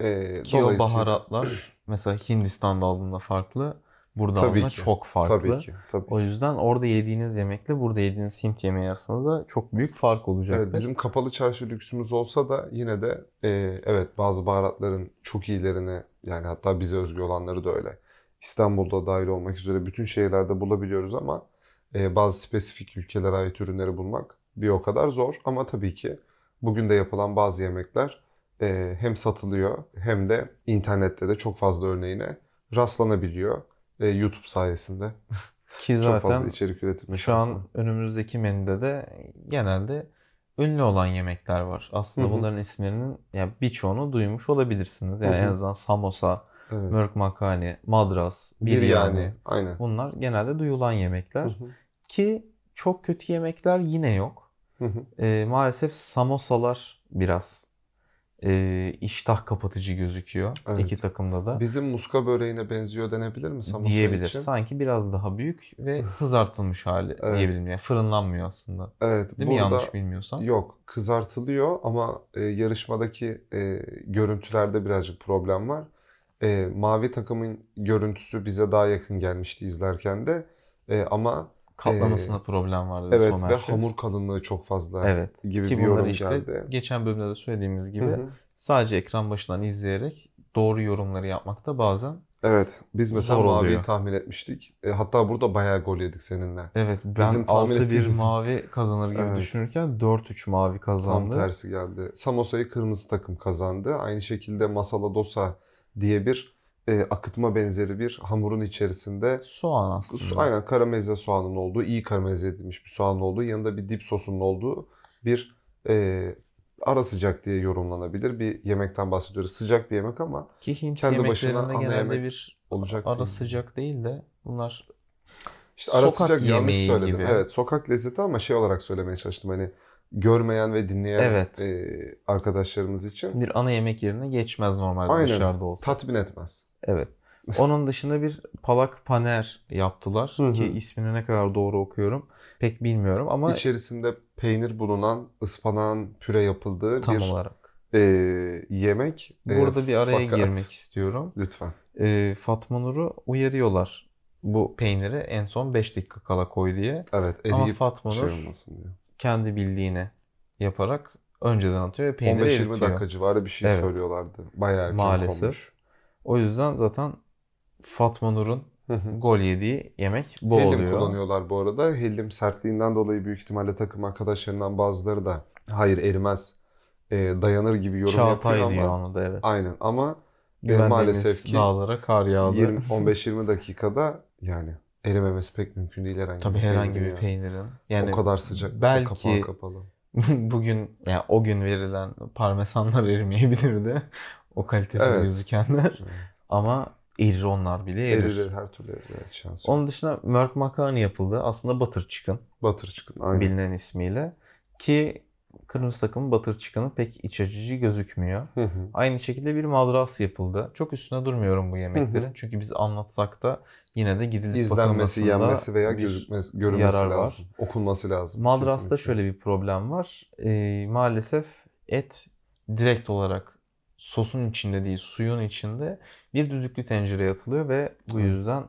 E, Ki o baharatlar mesela Hindistan'da aldığında farklı, burada aldığında çok farklı. Tabii ki, tabii o yüzden ki. Orada yediğiniz yemekle burada yediğiniz Hint yemeği arasında da çok büyük fark olacaktır. Evet, bizim kapalı çarşı lüksümüz olsa da yine de e, evet bazı baharatların çok iyilerini, yani hatta bize özgü olanları da öyle, İstanbul'da dahil olmak üzere bütün şehirlerde bulabiliyoruz ama e, bazı spesifik ülkelere ait ürünleri bulmak bir o kadar zor. Ama tabii ki bugün de yapılan bazı yemekler e, hem satılıyor hem de internette de çok fazla örneğine rastlanabiliyor. YouTube sayesinde. Ki zaten çok fazla içerik üretilme şu şansına. An önümüzdeki menüde de genelde ünlü olan yemekler var. Aslında hı-hı, bunların isimlerinin yani birçoğunu duymuş olabilirsiniz. Yani hı-hı, en azından samosa, evet, mörk makarni, madras, biryani. Aynen. Bunlar genelde duyulan yemekler. Hı-hı. Ki çok kötü yemekler yine yok. E, maalesef samosalar biraz E, iştah kapatıcı gözüküyor, evet, iki takımda da. Bizim muska böreğine benziyor denebilir mi samosa diyebilir için? Sanki biraz daha büyük ve kızartılmış hali, evet, diyebilirim. Yani fırınlanmıyor aslında. Evet. Değil mi? Yanlış bilmiyorsam. Yok, kızartılıyor ama e, yarışmadaki e, görüntülerde birazcık problem var. E, mavi takımın görüntüsü bize daha yakın gelmişti izlerken de e, ama katlamasında ee, problem vardı. Evet, Somer ve Şef. Hamur kalınlığı çok fazla, evet, gibi ki bir yorum işte geldi. Geçen bölümde de söylediğimiz gibi, hı-hı, sadece ekran başından izleyerek doğru yorumları yapmakta bazen, evet, biz mesela maviyi tahmin etmiştik. E, hatta burada bayağı gol yedik seninle. Evet, ben altı bir ettiğimiz... mavi kazanır gibi, evet, düşünürken dört üç mavi kazandı. Tam tersi geldi. Samosa'yı kırmızı takım kazandı. Aynı şekilde masala dosa diye bir E, akıtma benzeri bir hamurun içerisinde soğan aslında. Aynen, karamelize soğanın olduğu, iyi karamelize edilmiş bir soğanın olduğu, yanında bir dip sosunun olduğu bir e, ara sıcak diye yorumlanabilir bir yemekten bahsediyoruz. Sıcak bir yemek ama ki Hint kendi başına ana yemek bir olacak ara değil. Sıcak değil de bunlar işte ara sıcak, yanlış söyledim. Gibi. Evet, sokak lezzeti ama şey olarak söylemeye çalıştım, hani görmeyen ve dinleyen, evet, e, arkadaşlarımız için. Bir ana yemek yerine geçmez normalde, aynen, dışarıda olsa. Tatmin etmez. Evet. Onun dışında bir palak paner yaptılar ki ismini ne kadar doğru okuyorum pek bilmiyorum ama içerisinde peynir bulunan, ıspanağın püre yapıldığı tam bir olarak e, yemek. Burada e, bir araya fakat... girmek istiyorum. Lütfen. E, Fatma Nur'u uyarıyorlar. Bu peyniri en son beş dakika kala koy diye. Evet. Ama Fatma Nur şey kendi bildiğini yaparak önceden atıyor ve peyniri eritiyor. on beş yirmi dakika civarı bir şey, evet, söylüyorlardı. Bayağı erken maalesef olmuş. O yüzden zaten Fatma Nur'un gol yediği yemek bu hellim oluyor. Hellim kullanıyorlar bu arada. Hellim sertliğinden dolayı büyük ihtimalle takım arkadaşlarından bazıları da hayır erimez, e, dayanır gibi yorum Çağatay yapıyor ama. Çağatay diyor onu da, evet. Aynen ama e, maalesef ki dağlara kar yağdı. on beş yirmi dakikada yani erimemesi pek mümkün değil herhangi, tabii, bir peynirin. Tabii herhangi bir peynirin. Yani o kadar sıcak, belki kapağı kapalı. Bugün yani o gün verilen parmesanlar erimeyebilirdi. O kalitesiz, evet, gözükenler. Evet. Ama erir onlar bile erir. Erir her türlü, evet, şansı. Onun dışında mörk makarni yapıldı. Aslında butter chicken. Butter chicken, aynen. Bilinen ismiyle. Ki kırmızı takımın butter chicken'ı pek iç açıcı gözükmüyor. Hı hı. Aynı şekilde bir madras yapıldı. Çok üstüne durmuyorum bu yemeklerin. Hı hı. Çünkü biz anlatsak da yine de gidilip bakılmasında yenmesi veya gözükmesi, görünmesi lazım. Var. Okunması lazım. Madrasta kesinlikle şöyle bir problem var. Ee, maalesef et direkt olarak sosun içinde değil, suyun içinde bir düdüklü tencereye atılıyor ve bu yüzden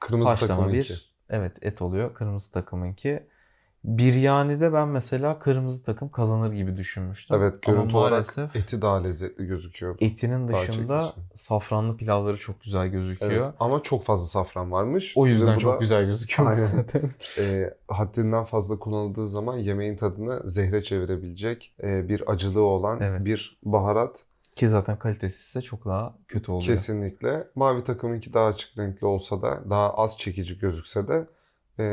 kırmızı haşlama bir ki. Evet, et oluyor. Kırmızı takımınki. Biryani'de ben mesela kırmızı takım kazanır gibi düşünmüştüm. Evet, görüntü olarak eti daha lezzetli gözüküyor. Etinin dışında safranlı pilavları çok güzel gözüküyor. Evet, ama çok fazla safran varmış. O yüzden çok da güzel gözüküyor zaten. E, haddinden fazla kullanıldığı zaman yemeğin tadını zehre çevirebilecek e, bir acılığı olan, evet, bir baharat. Ki zaten kalitesizse çok daha kötü oluyor. Kesinlikle. Mavi takımınki daha açık renkli olsa da, daha az çekici gözükse de e,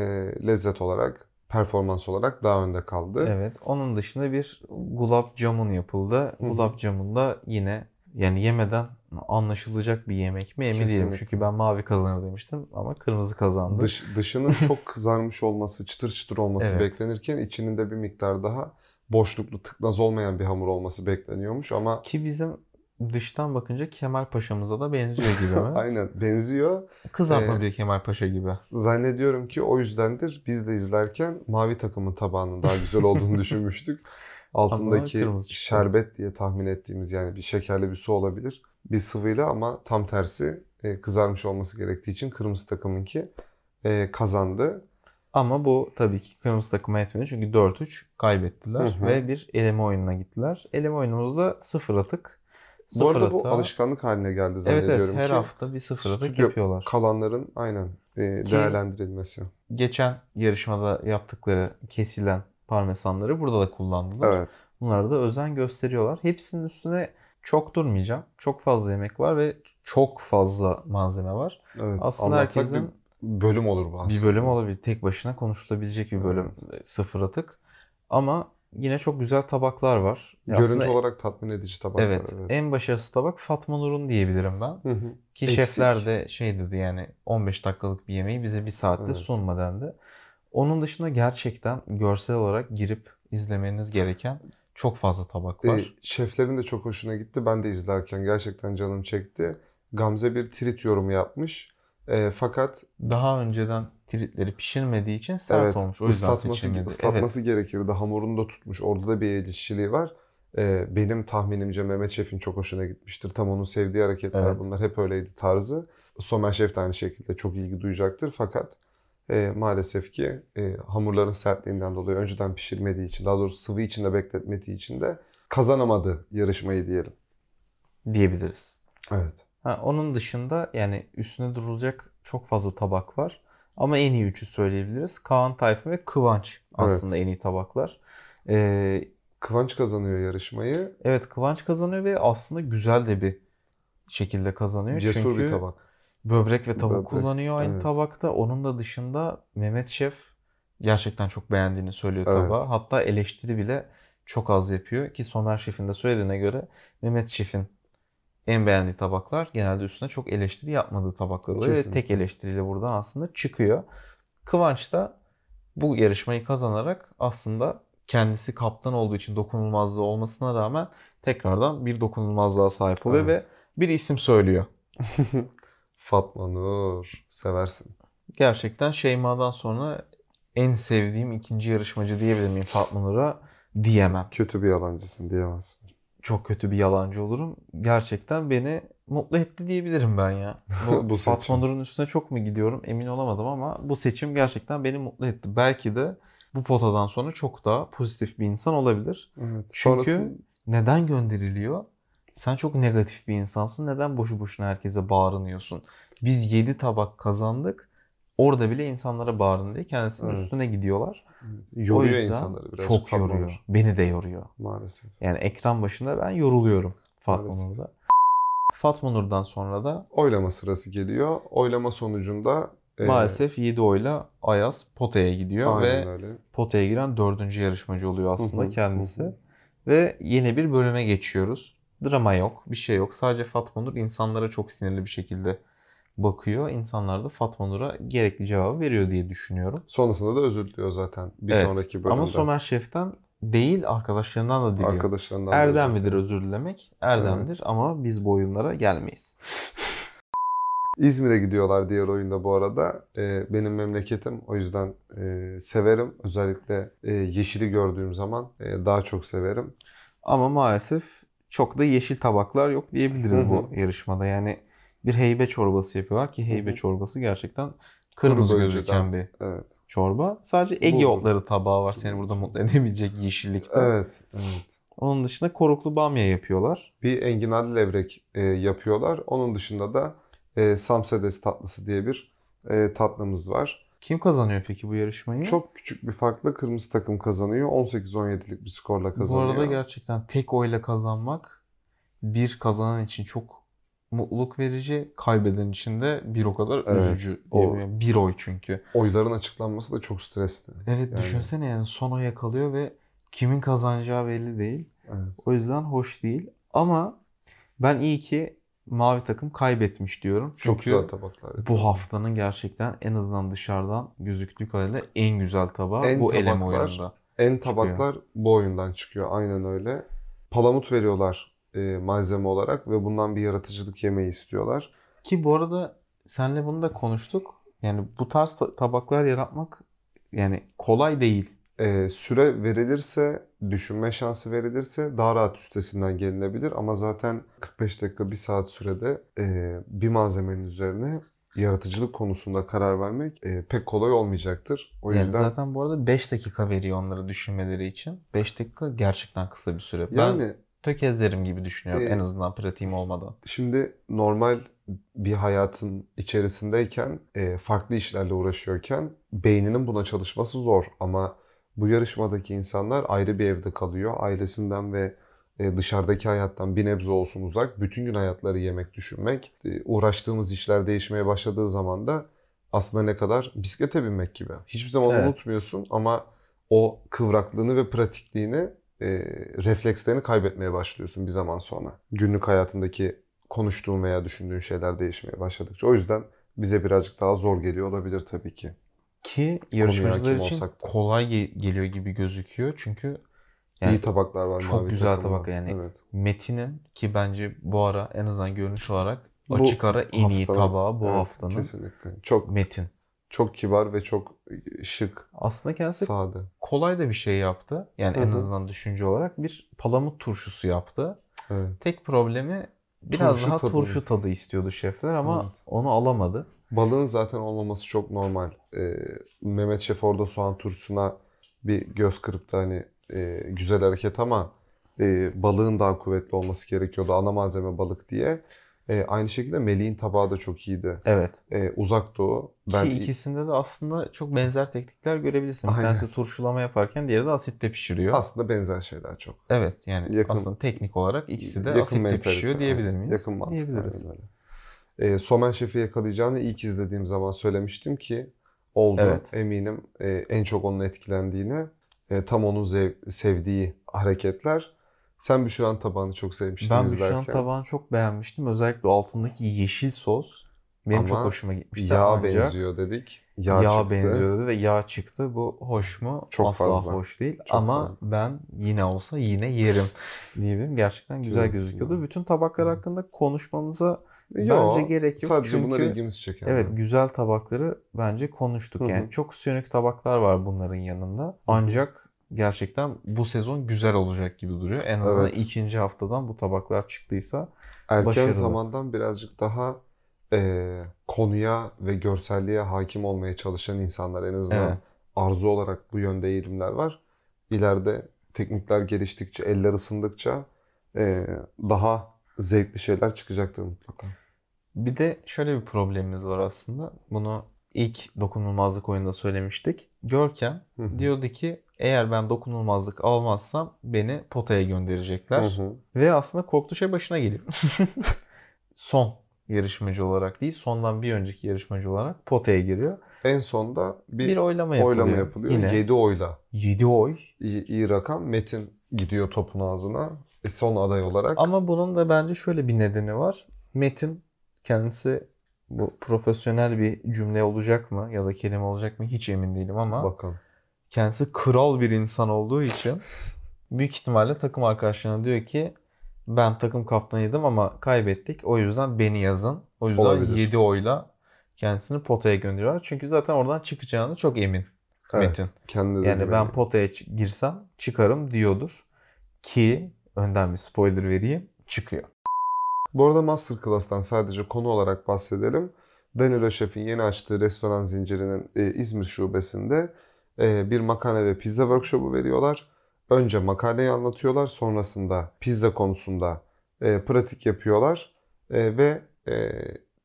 lezzet olarak, performans olarak daha önde kaldı. Evet. Onun dışında bir gulab jamun yapıldı. Hı-hı. Gulab jamun da yine yani yemeden anlaşılacak bir yemek mi emin kesinlikle değilim. Çünkü ben mavi kazanır demiştim ama kırmızı kazandı. Dış, dışının çok kızarmış olması, çıtır çıtır olması, evet, beklenirken içinin de bir miktar daha boşluklu, tıknaz olmayan bir hamur olması bekleniyormuş ama ki bizim dıştan bakınca Kemal Paşa'mıza da benziyor gibi mi? Aynen benziyor. Kızartma ee, bir Kemal Paşa gibi. Zannediyorum ki o yüzdendir. Biz de izlerken mavi takımın tabağının daha güzel olduğunu düşünmüştük. Altındaki şerbet diye tahmin ettiğimiz, yani bir şekerli bir su olabilir. Bir sıvıyla, ama tam tersi kızarmış olması gerektiği için kırmızı takımınki kazandı. Ama bu tabii ki kırmızı takıma etmedi. Çünkü dört üç kaybettiler. Hı hı. Ve bir eleme oyununa gittiler. Eleme oyunumuzda sıfır atık. Sıfır bu arada atığa... bu alışkanlık haline geldi zannediyorum. Evet, evet, her ki hafta bir sıfır atık yapıyorlar. Kalanların aynen değerlendirilmesi. Ki geçen yarışmada yaptıkları kesilen parmesanları burada da kullandılar. Evet. Bunlara da özen gösteriyorlar. Hepsinin üstüne çok durmayacağım. Çok fazla yemek var ve çok fazla malzeme var. Evet, aslında herkesin bir bölüm olur bu aslında. Bir bölüm olabilir. Tek başına konuşulabilecek bir bölüm, evet. Sıfır atık. Ama yine çok güzel tabaklar var. Görüntü aslında olarak tatmin edici tabaklar. Evet, evet. En başarısız tabak Fatma Nur'un diyebilirim ben. Hı hı. Ki eksik. Şefler de şey dedi, yani on beş dakikalık bir yemeği bize bir saatte, evet, sunma dendi. Onun dışında gerçekten görsel olarak girip izlemeniz gereken çok fazla tabak var. E, şeflerin de çok hoşuna gitti. Ben de izlerken gerçekten canım çekti. Gamze bir trit yorumu yapmış. E, fakat daha önceden tritleri pişirmediği için sert, evet, olmuş. O yüzden ıslatması, seçilmedi. Islatması, evet, gerekirdi. Hamurunu da tutmuş. Orada da bir elişçiliği var. E, benim tahminimce Mehmet Şef'in çok hoşuna gitmiştir. Tam onun sevdiği hareketler, evet, bunlar. Hep öyleydi tarzı. Somer Şef de aynı şekilde çok ilgi duyacaktır. Fakat E, maalesef ki e, hamurların sertliğinden dolayı, önceden pişirmediği için, daha doğrusu sıvı içinde bekletmediği için de kazanamadı yarışmayı diyelim. Diyebiliriz. Evet. Ha, onun dışında yani üstüne durulacak çok fazla tabak var. Ama en iyi üçü söyleyebiliriz. Kaan, Tayfun ve Kıvanç aslında, evet, en iyi tabaklar. Ee, Kıvanç kazanıyor yarışmayı. Evet, Kıvanç kazanıyor ve aslında güzel de bir şekilde kazanıyor. Cesur çünkü bir tabak. Böbrek ve tavuk Böbrek. kullanıyor aynı, evet, tabakta. Onun da dışında Mehmet Şef gerçekten çok beğendiğini söylüyor, evet, tabağı. Hatta eleştiri bile çok az yapıyor. Ki Somer Şef'in de söylediğine göre Mehmet Şef'in en beğendiği tabaklar genelde üstüne çok eleştiri yapmadığı tabaklar oluyor. Ve tek eleştiriyle buradan aslında çıkıyor. Kıvanç da bu yarışmayı kazanarak aslında kendisi kaptan olduğu için dokunulmazlığı olmasına rağmen tekrardan bir dokunulmazlığa sahip oluyor, evet, ve bir isim söylüyor. Fatma Nur. Seversin. Gerçekten Şeyma'dan sonra en sevdiğim ikinci yarışmacı diyebilir miyim Fatma Nur'a? Diyemem. Kötü bir yalancısın, diyemezsin. Çok kötü bir yalancı olurum. Gerçekten beni mutlu etti diyebilirim ben ya. Bu, bu Fatma Nur'un üstüne çok mu gidiyorum emin olamadım ama bu seçim gerçekten beni mutlu etti. Belki de bu potadan sonra çok daha pozitif bir insan olabilir. Evet. Çünkü sonrasında neden gönderiliyor? Sen çok negatif bir insansın. Neden boşu boşuna herkese bağırınıyorsun? Biz yedi tabak kazandık. Orada bile insanlara bağırın diye kendisinin, evet, üstüne gidiyorlar. Yoruyor insanları biraz. Çok yoruyor. Olur. Beni de yoruyor. Maalesef. Yani ekran başında ben yoruluyorum Fatma Nur'da. Fatma Nur'dan sonra da oylama sırası geliyor. Oylama sonucunda maalesef e... yedi oyla Ayaz potaya gidiyor. Aynen ve öyle. Potaya giren dördüncü yarışmacı oluyor aslında, hı hı, kendisi. Hı hı. Ve yeni bir bölüme geçiyoruz. Drama yok, bir şey yok. Sadece Fatma Nur insanlara çok sinirli bir şekilde bakıyor. İnsanlar da Fatma Nur'a gerekli cevabı veriyor diye düşünüyorum. Sonrasında da özür diliyor zaten bir, evet, sonraki bölümde. Ama Somer Şef'ten değil, arkadaşlarından da diliyor. Arkadaşlarından Erdem midir özür dilemek? Erdemdir, evet, ama biz bu oyunlara gelmeyiz. İzmir'e gidiyorlar diğer oyunda bu arada. Ee, benim memleketim. O yüzden e, severim. Özellikle e, yeşili gördüğüm zaman e, daha çok severim. Ama maalesef çok da yeşil tabaklar yok diyebiliriz, hı hı, bu yarışmada. Yani bir heybe çorbası yapıyorlar ki heybe, hı hı, çorbası gerçeken kırmızı gözüken bir, evet, çorba. Sadece Ege otları tabağı var seni burada mutlu edebilecek yeşillikte. Evet, evet. Onun dışında koruklu bamya yapıyorlar. Bir enginar levrek e, yapıyorlar. Onun dışında da e, samsedes tatlısı diye bir e, tatlımız var. Kim kazanıyor peki bu yarışmayı? Çok küçük bir farkla kırmızı takım kazanıyor. on sekiz on yedilik bir skorla kazanıyor. Bu arada gerçekten tek oyla kazanmak bir kazanan için çok mutluluk verici, kaybeden için de bir o kadar, evet, üzücü. O, bir oy çünkü. Oyların açıklanması da çok stresli. Evet yani, düşünsene yani son oya kalıyor ve kimin kazanacağı belli değil. Evet. O yüzden hoş değil. Ama ben iyi ki mavi takım kaybetmiş diyorum. Çünkü çok güzel tabaklar. Evet. Bu haftanın gerçekten en azından dışarıdan gözüktüğü kadarıyla en güzel tabağı en bu tabaklar, eleme oyununda. En tabaklar çıkıyor. Bu oyundan çıkıyor. Aynen öyle. Palamut veriyorlar e, malzeme olarak ve bundan bir yaratıcılık yemeği istiyorlar. Ki bu arada seninle bunu da konuştuk. Yani bu tarz tabaklar yaratmak yani kolay değil. E, süre verilirse, düşünme şansı verilirse daha rahat üstesinden gelinebilir. Ama zaten kırk beş dakika, bir saat sürede e, bir malzemenin üzerine yaratıcılık konusunda karar vermek e, pek kolay olmayacaktır. O yani yüzden zaten bu arada beş dakika veriyor onları düşünmeleri için. beş dakika gerçekten kısa bir süre. Yani, ben tökezlerim gibi düşünüyorum e, en azından pratiğim olmadan. Şimdi normal bir hayatın içerisindeyken, e, farklı işlerle uğraşıyorken beyninin buna çalışması zor. Ama bu yarışmadaki insanlar ayrı bir evde kalıyor. Ailesinden ve dışarıdaki hayattan bir nebze olsun uzak. Bütün gün hayatları yemek, düşünmek. Uğraştığımız işler değişmeye başladığı zaman da aslında ne kadar bisiklete binmek gibi. Hiçbir zaman evet. unutmuyorsun ama o kıvraklığını ve pratikliğini, e, reflekslerini kaybetmeye başlıyorsun bir zaman sonra. Günlük hayatındaki konuştuğun veya düşündüğün şeyler değişmeye başladıkça. O yüzden bize birazcık daha zor geliyor olabilir tabii ki. Ki yarışmacılar için kolay ge- geliyor gibi gözüküyor. Çünkü yani iyi tabaklar var. Çok güzel tabak yani. Evet. Metin'in ki bence bu ara en azından görünüş olarak bu açık ara en haftanın, iyi tabağı bu evet, haftanın. Kesinlikle. Çok Metin. Çok kibar ve çok şık. Aslında kendisi sade. Kolay da bir şey yaptı. Yani Hı-hı. en azından düşünce olarak bir palamut turşusu yaptı. Evet. Tek problemi biraz turşu daha tadı. turşu tadı istiyordu şefler ama evet. onu alamadı. Balığın zaten olmaması çok normal. Ee, Mehmet Şef orada soğan turşusuna bir göz kırıp da hani E, güzel hareket ama e, balığın daha kuvvetli olması gerekiyordu. Ana malzeme balık diye. E, aynı şekilde Melih'in tabağı da çok iyiydi. Evet. E, uzak Doğu. Ben... Ki ikisinde de aslında çok benzer teknikler görebilirsin. Bir tanesi turşulama yaparken diğeri de asitte pişiriyor. Aslında benzer şeyler çok. Evet yani yakın, aslında teknik olarak ikisi de asitte pişiyor diyebilir yani. miyiz? Yakın mantık. Diyebiliriz. Yani e, Somer Şef'i yakalayacağını ilk izlediğim zaman söylemiştim ki oldu evet. eminim e, en çok onun etkilendiğine. E, tam onun zev- sevdiği hareketler. Sen Büşra'nın tabağını çok sevmiştin ben izlerken. Ben Büşra'nın tabağını çok beğenmiştim. Özellikle altındaki yeşil sos benim ama çok hoşuma gitmişti. Yağ ancak benziyor dedik. Yağ, yağ benziyor dedi ve yağ çıktı. Bu hoş mu? Çok Asla fazla. hoş değil. Çok ama fazla. ben yine olsa yine yerim diyebilirim. Gerçekten güzel gözüküyordu. Bütün tabaklar hakkında konuşmamıza Yo, bence gerek yok. Sadece çünkü bunlar ilgimizi çeken. Evet yani. Güzel tabakları bence konuştuk. Hı-hı. Yani çok sönük tabaklar var bunların yanında. Ancak gerçekten bu sezon güzel olacak gibi duruyor. En azından evet. ikinci haftadan bu tabaklar çıktıysa erken başarılı. Zamandan birazcık daha e, konuya ve görselliğe hakim olmaya çalışan insanlar en azından evet. arzu olarak bu yönde eğilimler var. İleride teknikler geliştikçe, eller ısındıkça e, daha zevkli şeyler çıkacaktır mutlaka. Bir de şöyle bir problemimiz var aslında. Bunu ilk dokunulmazlık oyununda söylemiştik. Görkem diyordu ki eğer ben dokunulmazlık almazsam beni potaya gönderecekler. Hı hı. Ve aslında korktuğu şey başına geliyor. Son yarışmacı olarak değil, sondan bir önceki yarışmacı olarak potaya giriyor. En sonda bir, bir oylama yapılıyor. Oylama yapılıyor. Yine yedi oyla. yedi oy. İyi, iyi rakam. Metin gidiyor topun ağzına. E son aday olarak. Ama bunun da bence şöyle bir nedeni var. Metin kendisi bu profesyonel bir cümle olacak mı ya da kelime olacak mı hiç emin değilim ama. Bakalım. Kendisi kral bir insan olduğu için büyük ihtimalle takım arkadaşlarına diyor ki ben takım kaptanıydım ama kaybettik. O yüzden beni yazın. O yüzden olabilir. yedi oyla kendisini potaya gönderiyorlar. Çünkü zaten oradan çıkacağını çok emin evet, Metin. Kendi yani ben emin. Potaya girsem çıkarım diyordur. Ki önden bir spoiler vereyim. Çıkıyor. Bu arada Masterclass'tan sadece konu olarak bahsedelim. Danilo Şef'in yeni açtığı restoran zincirinin e, İzmir şubesinde bir makarna ve pizza workshopu veriyorlar. Önce makarnayı anlatıyorlar. Sonrasında pizza konusunda pratik yapıyorlar. Ve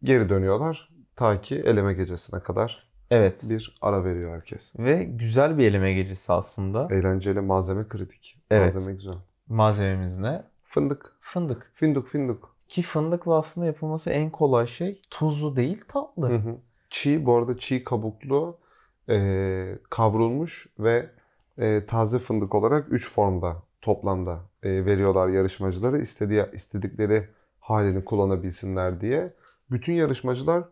geri dönüyorlar. Ta ki eleme gecesine kadar evet. bir ara veriyor herkes. Ve güzel bir eleme gecesi aslında. Eğlenceli, malzeme kritik. Evet. Malzeme güzel. Malzememiz ne? Fındık. Fındık. Fındık, fındık. Ki fındıkla aslında yapılması en kolay şey tuzlu değil tatlı. Hı hı. Çiğ, bu arada çiğ kabuklu. E, kavrulmuş ve e, taze fındık olarak üç formda toplamda e, veriyorlar yarışmacılara. İstediği, istedikleri halini kullanabilsinler diye. Bütün yarışmacılar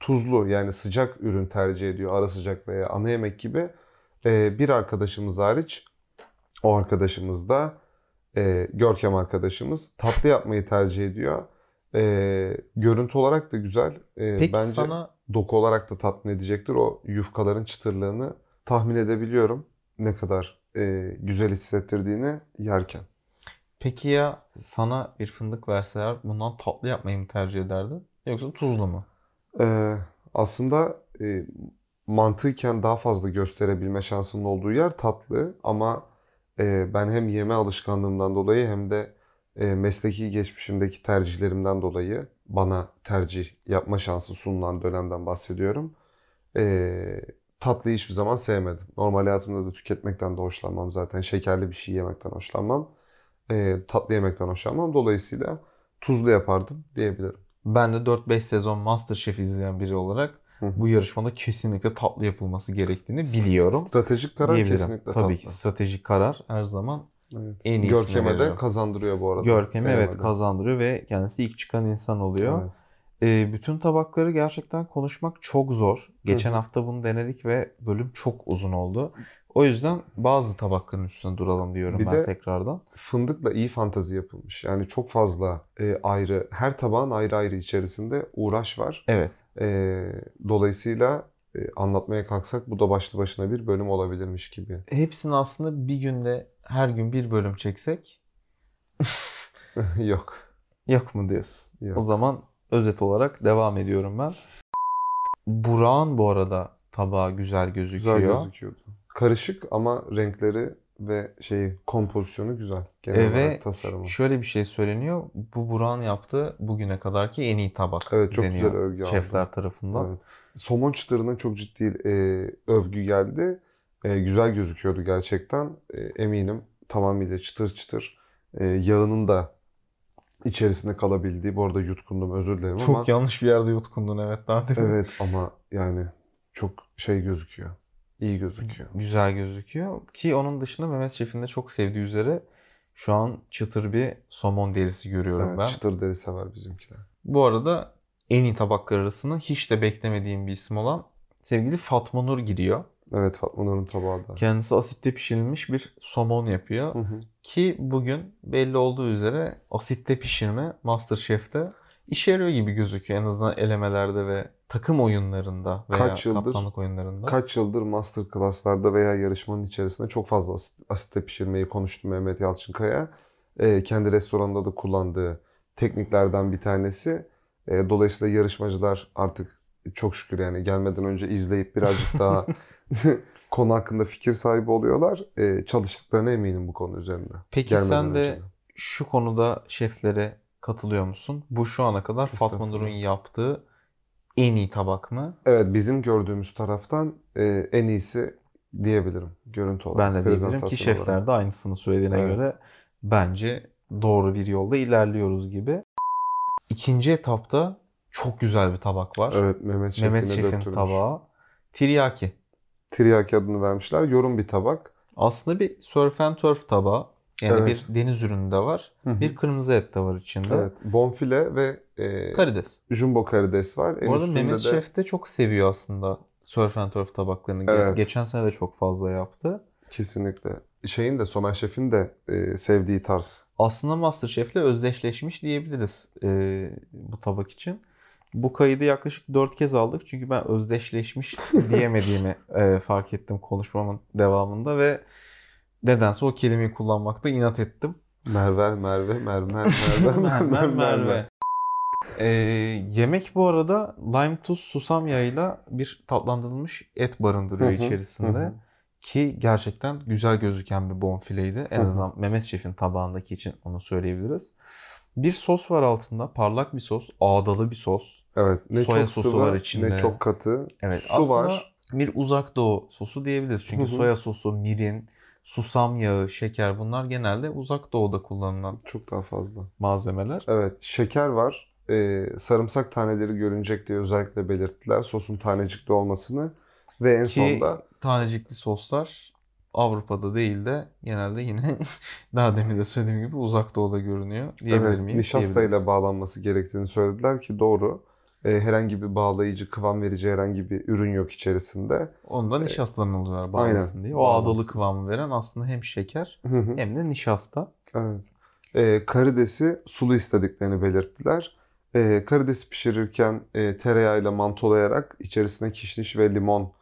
tuzlu yani sıcak ürün tercih ediyor. Ara sıcak veya ana yemek gibi. E, bir arkadaşımız hariç o arkadaşımız da e, Görkem arkadaşımız tatlı yapmayı tercih ediyor. E, görüntü olarak da güzel. E, Peki bence sana... doku olarak da tatmin edecektir. O yufkaların çıtırlığını tahmin edebiliyorum. Ne kadar e, güzel hissettirdiğini yerken. Peki ya sana bir fındık verseler bundan tatlı yapmayı mı tercih ederdin? Yoksa tuzlu mu? Ee, aslında e, mantıken daha fazla gösterebilme şansının olduğu yer tatlı. Ama e, ben hem yeme alışkanlığımdan dolayı hem de e, mesleki geçmişimdeki tercihlerimden dolayı bana tercih yapma şansı sunulan dönemden bahsediyorum. E, tatlıyı hiçbir zaman sevmedim. Normal hayatımda da tüketmekten de hoşlanmam zaten. Şekerli bir şey yemekten hoşlanmam. E, tatlı yemekten hoşlanmam. Dolayısıyla tuzlu yapardım diyebilirim. Ben de dört beş sezon Masterchef izleyen biri olarak bu yarışmada kesinlikle tatlı yapılması gerektiğini biliyorum. Stratejik karar kesinlikle tatlı. Tabii ki stratejik karar her zaman evet. En iyisini veriyor. Görkem'e de kazandırıyor bu arada. Görkem'e evet kazandırıyor ve kendisi ilk çıkan insan oluyor. Evet. E, bütün tabakları gerçekten konuşmak çok zor. Geçen Hı-hı. hafta bunu denedik ve bölüm çok uzun oldu. O yüzden bazı tabakların üstüne duralım diyorum bir ben de tekrardan. Fındıkla iyi fantazi yapılmış. Yani çok fazla e, ayrı, her tabağın ayrı ayrı içerisinde uğraş var. Evet. E, dolayısıyla e, anlatmaya kalksak bu da başlı başına bir bölüm olabilirmiş gibi. Hepsini aslında bir günde, her gün bir bölüm çeksek... Yok. Yok mu diyorsun? Yok. O zaman özet olarak devam ediyorum ben. Burak'ın bu arada tabağı güzel gözüküyor. Güzel gözüküyordu. Karışık ama renkleri ve şeyi kompozisyonu güzel. Genel evet, olarak tasarımı. Şöyle bir şey söyleniyor. Bu Burak'ın yaptığı bugüne kadarki en iyi tabak evet, çok deniyor. Güzel övgü şefler aldım tarafından. Evet. Somon çıtırından çok ciddi e, övgü geldi. E, güzel gözüküyordu gerçekten. E, eminim tamamıyla çıtır çıtır. E, yağının da içerisinde kalabildiği. Bu arada yutkundum özür dilerim çok ama. Çok yanlış bir yerde yutkundun evet. Daha evet ama yani çok şey gözüküyor. İyi gözüküyor. Güzel gözüküyor. Ki onun dışında Mehmet Şef'in de çok sevdiği üzere şu an çıtır bir somon derisi görüyorum evet, ben. Çıtır deri sever bizimkiler. Bu arada en iyi tabaklar arasına hiç de beklemediğim bir isim olan sevgili Fatma Nur giriyor. Evet Fatma Nur'un tabağı da. Kendisi asitte pişirilmiş bir somon yapıyor. Hı hı. Ki bugün belli olduğu üzere asitte pişirme Masterchef'te işe yarıyor gibi gözüküyor. En azından elemelerde ve takım oyunlarında veya kaç yıldır, kaptanlık oyunlarında. Kaç yıldır master class'larda veya yarışmanın içerisinde çok fazla asit, asitte pişirmeyi konuştu Mehmet Yalçınkaya. E, kendi restoranında da kullandığı tekniklerden bir tanesi. E, dolayısıyla yarışmacılar artık çok şükür yani gelmeden önce izleyip birazcık daha konu hakkında fikir sahibi oluyorlar. E, çalıştıklarına eminim bu konu üzerinde. Peki gelmeden sen de önceden şu konuda şeflere katılıyor musun? Bu şu ana kadar Fatma Nur'un yaptığı en iyi tabak mı? Evet bizim gördüğümüz taraftan e, en iyisi diyebilirim görüntü olarak. Ben de diyebilirim ki şefler olarak de aynısını söylediğine evet göre bence doğru bir yolda ilerliyoruz gibi. İkinci etapta çok güzel bir tabak var. Evet Mehmet, Mehmet Şef'in döktürmüş tabağı. Tiryaki. Tiryaki adını vermişler. Yorum bir tabak. Aslında bir surf and turf tabağı. Yani evet bir deniz ürünü de var. Hı-hı. Bir kırmızı et de var içinde. Evet. Bonfile ve e, karides. Jumbo karides var. En bu arada Mehmet de... Şef de çok seviyor aslında surf and turf tabaklarını. Evet. Geçen sene de çok fazla yaptı. Kesinlikle. Şeyin de Somer Şef'in de e, sevdiği tarz. Aslında Masterchef'le özdeşleşmiş diyebiliriz e, bu tabak için. Bu kaydı yaklaşık dört kez aldık. Çünkü ben özdeşleşmiş diyemediğimi e, fark ettim konuşmamın devamında ve nedense o kelimeyi kullanmakta inat ettim. Merve, Merve, Merve, Merve, Merve, Merve. Ee, yemek bu arada lime tuz susam yağıyla bir tatlandırılmış et barındırıyor hı hı, içerisinde. Hı. Ki gerçekten güzel gözüken bir bonfileydi. En azından hı hı. Mehmet Şef'in tabağındaki için onu söyleyebiliriz. Bir sos var altında. Parlak bir sos. Ağdalı bir sos. Evet. Ne soya çok sosu sıvı, var içinde. Ne çok katı. Evet, su var. Bir uzak doğu sosu diyebiliriz. Çünkü hı hı. soya sosu, mirin, susam yağı, şeker bunlar genelde uzak doğuda kullanılan çok daha fazla malzemeler. Evet şeker var. Ee, sarımsak taneleri görünecek diye özellikle belirttiler. Sosun tanecikli olmasını ve en ki, sonunda... Tanecikli soslar Avrupa'da değil de genelde yine daha demin de söylediğim gibi uzak doğuda görünüyor diyebilir evet, miyiz? Nişasta ile bağlanması gerektiğini söylediler ki doğru. E, herhangi bir bağlayıcı, kıvam verici herhangi bir ürün yok içerisinde. Ondan nişastadan oluyorlar bağlasın aynen diye. O bağlasın. Ağdalı kıvamı veren aslında hem şeker hı hı. hem de nişasta. Evet. E, karidesi sulu istediklerini belirttiler. E, karidesi pişirirken e, tereyağıyla mantolayarak içerisine kişniş ve limon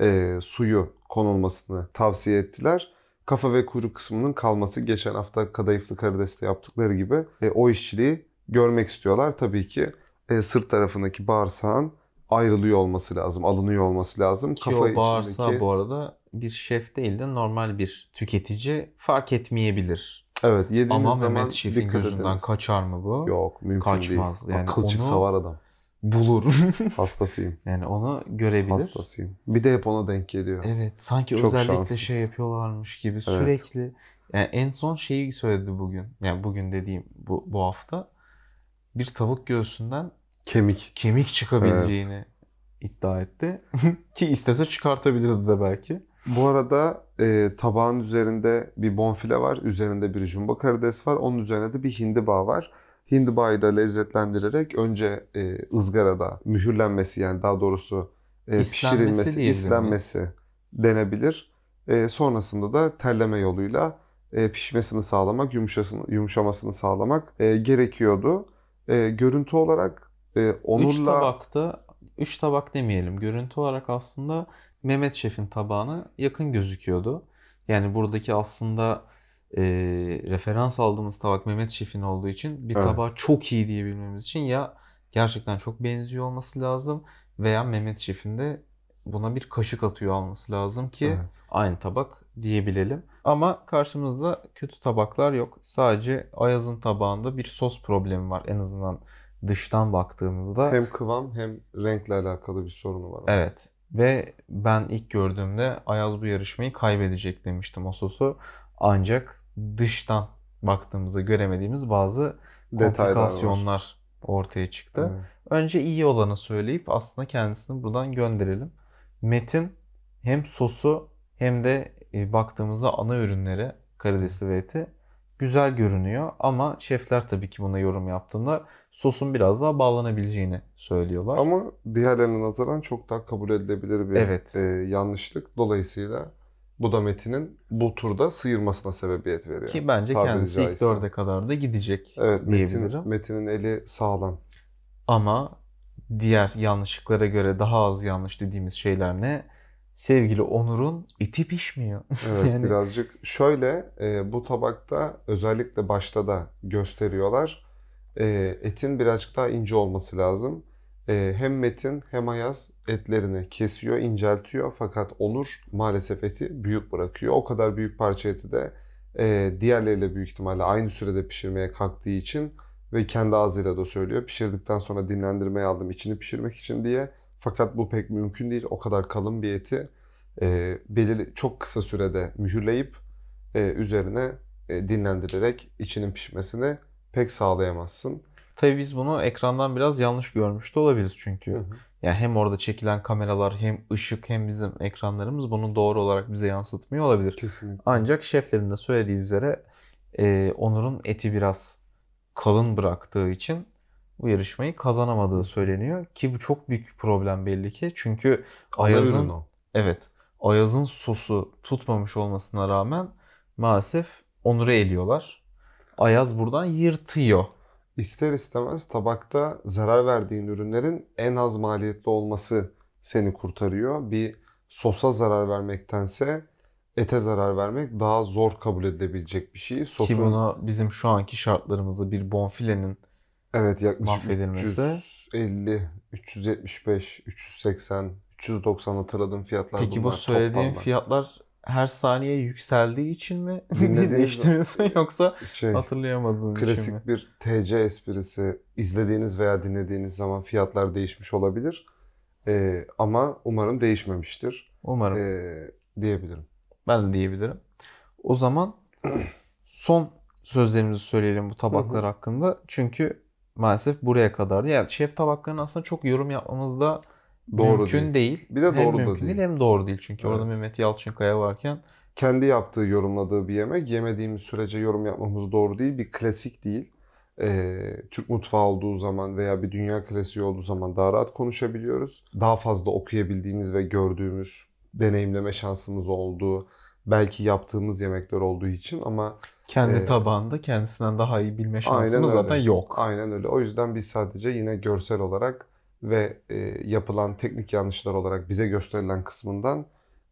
e, suyu konulmasını tavsiye ettiler. Kafa ve kuyruk kısmının kalması, geçen hafta kadayıflı karideste yaptıkları gibi e, o işçiliği görmek istiyorlar. Tabii ki e, sırt tarafındaki bağırsağın ayrılıyor olması lazım, alınıyor olması lazım. Ki kafa o bağırsağı içindeki... bu arada bir şef değil de normal bir tüketici fark etmeyebilir. Evet, yediğiniz ama zaman Mehmet Şef'in gözünden ediniz. Kaçar mı bu? Yok, mümkün kaçmaz. Değil. Kaçmaz. Yani kılçık savar adam. Bulur. Hastasıyım. Yani onu görebilir. Hastasıyım. Bir de hep ona denk geliyor. Evet, sanki çok özellikle şanssız. Şey yapıyorlarmış gibi evet. Sürekli. Yani en son şeyi söyledi bugün. Yani bugün dediğim bu, bu hafta bir tavuk göğsünden kemik kemik çıkabileceğini evet. iddia etti. Ki istese çıkartabilirdi de belki. Bu arada e, tabağın üzerinde bir bonfile var. Üzerinde bir jumbo karides var. Onun üzerine de bir hindiba var. Hindibayı da lezzetlendirerek önce e, ızgarada mühürlenmesi yani daha doğrusu e, pişirilmesi, islenmesi denebilir. E, sonrasında da terleme yoluyla e, pişmesini sağlamak, yumuşamasını sağlamak e, gerekiyordu. E, görüntü olarak e, Onur'la... Üç tabakta, üç tabak demeyelim. Görüntü olarak aslında Mehmet Şef'in tabağına yakın gözüküyordu. Yani buradaki aslında... E, referans aldığımız tabak Mehmet Şef'in olduğu için bir evet. tabağı çok iyi diyebilmemiz için ya gerçekten çok benziyor olması lazım veya Mehmet Şef'in de buna bir kaşık atıyor olması lazım ki evet. aynı tabak diyebilelim. Ama karşımızda kötü tabaklar yok. Sadece Ayaz'ın tabağında bir sos problemi var en azından dıştan baktığımızda. Hem kıvam hem renkle alakalı bir sorunu var. Evet ve ben ilk gördüğümde Ayaz bu yarışmayı kaybedecek demiştim o sosu. Ancak dıştan baktığımızda göremediğimiz bazı komplikasyonlar ortaya çıktı. Evet. Önce iyi olanı söyleyip aslında kendisini buradan gönderelim. Metin hem sosu hem de baktığımızda ana ürünleri karidesi ve eti güzel görünüyor. Ama şefler tabii ki buna yorum yaptığında sosun biraz daha bağlanabileceğini söylüyorlar. Ama diğerlerine nazaran çok daha kabul edilebilir bir evet. e, yanlışlık. Dolayısıyla... Bu da Metin'in bu turda sıyırmasına sebebiyet veriyor. Ki bence tabiri kendisi caizse. İlk dörde kadar da gidecek evet, diyebilirim. Metin, Metin'in eli sağlam. Ama diğer yanlışlıklara göre daha az yanlış dediğimiz şeyler ne? Sevgili Onur'un eti pişmiyor. Evet yani... birazcık şöyle e, bu tabakta özellikle başta da gösteriyorlar. E, etin birazcık daha ince olması lazım. Hem Metin hem Ayaz etlerini kesiyor, inceltiyor fakat Onur maalesef eti büyük bırakıyor. O kadar büyük parça eti de diğerleriyle büyük ihtimalle aynı sürede pişirmeye kalktığı için ve kendi ağzıyla da söylüyor. Pişirdikten sonra dinlendirmeye aldım içini pişirmek için diye. Fakat bu pek mümkün değil. O kadar kalın bir eti belirli çok kısa sürede mühürleyip üzerine dinlendirerek içinin pişmesini pek sağlayamazsın. Tabii biz bunu ekrandan biraz yanlış görmüş de olabiliriz çünkü. Hı hı. Yani hem orada çekilen kameralar hem ışık hem bizim ekranlarımız bunu doğru olarak bize yansıtmıyor olabilir. Kesinlikle. Ancak şeflerin de söylediği üzere e, Onur'un eti biraz kalın bıraktığı için bu yarışmayı kazanamadığı söyleniyor. Ki bu çok büyük bir problem belli ki. Çünkü Ayaz'ın, evet, Ayaz'ın sosu tutmamış olmasına rağmen maalesef Onur'u eliyorlar. Ayaz buradan yırtıyor. İster istemez tabakta zarar verdiğin ürünlerin en az maliyetli olması seni kurtarıyor. Bir sosa zarar vermektense ete zarar vermek daha zor kabul edilebilecek bir şey. Sosun... Ki buna bizim şu anki şartlarımızda bir bonfilenin evet, mahvedilmesi. üç yüz elli, üç yüz yetmiş beş, üç yüz seksen, üç yüz doksan hatırladığım fiyatlar. Peki bunlar, bu söylediğim toplamda. Fiyatlar... Her saniye yükseldiği için mi değiştiriyorsun yoksa şey, hatırlayamadığın için mi? Klasik bir T C esprisi. İzlediğiniz veya dinlediğiniz zaman fiyatlar değişmiş olabilir. Ee, ama umarım değişmemiştir. Umarım. Ee, diyebilirim. Ben de diyebilirim. O zaman son sözlerimizi söyleyelim bu tabaklar hakkında. Çünkü maalesef buraya kadardı. Yani şef tabaklarının aslında çok yorum yapmamızda... Doğru mümkün değil. değil. Bir de hem doğru da değil. değil. Hem doğru değil çünkü evet. orada Mehmet Yalçınkaya varken. Kendi yaptığı yorumladığı bir yemek yemediğimiz sürece yorum yapmamız doğru değil. Bir klasik değil. e, Türk mutfağı olduğu zaman veya bir dünya klasiği olduğu zaman daha rahat konuşabiliyoruz. Daha fazla okuyabildiğimiz ve gördüğümüz, deneyimleme şansımız olduğu, belki yaptığımız yemekler olduğu için ama... Kendi e, tabağında kendisinden daha iyi bilme şansımız zaten yok. Aynen öyle. O yüzden biz sadece yine görsel olarak ve e, yapılan teknik yanlışlar olarak bize gösterilen kısmından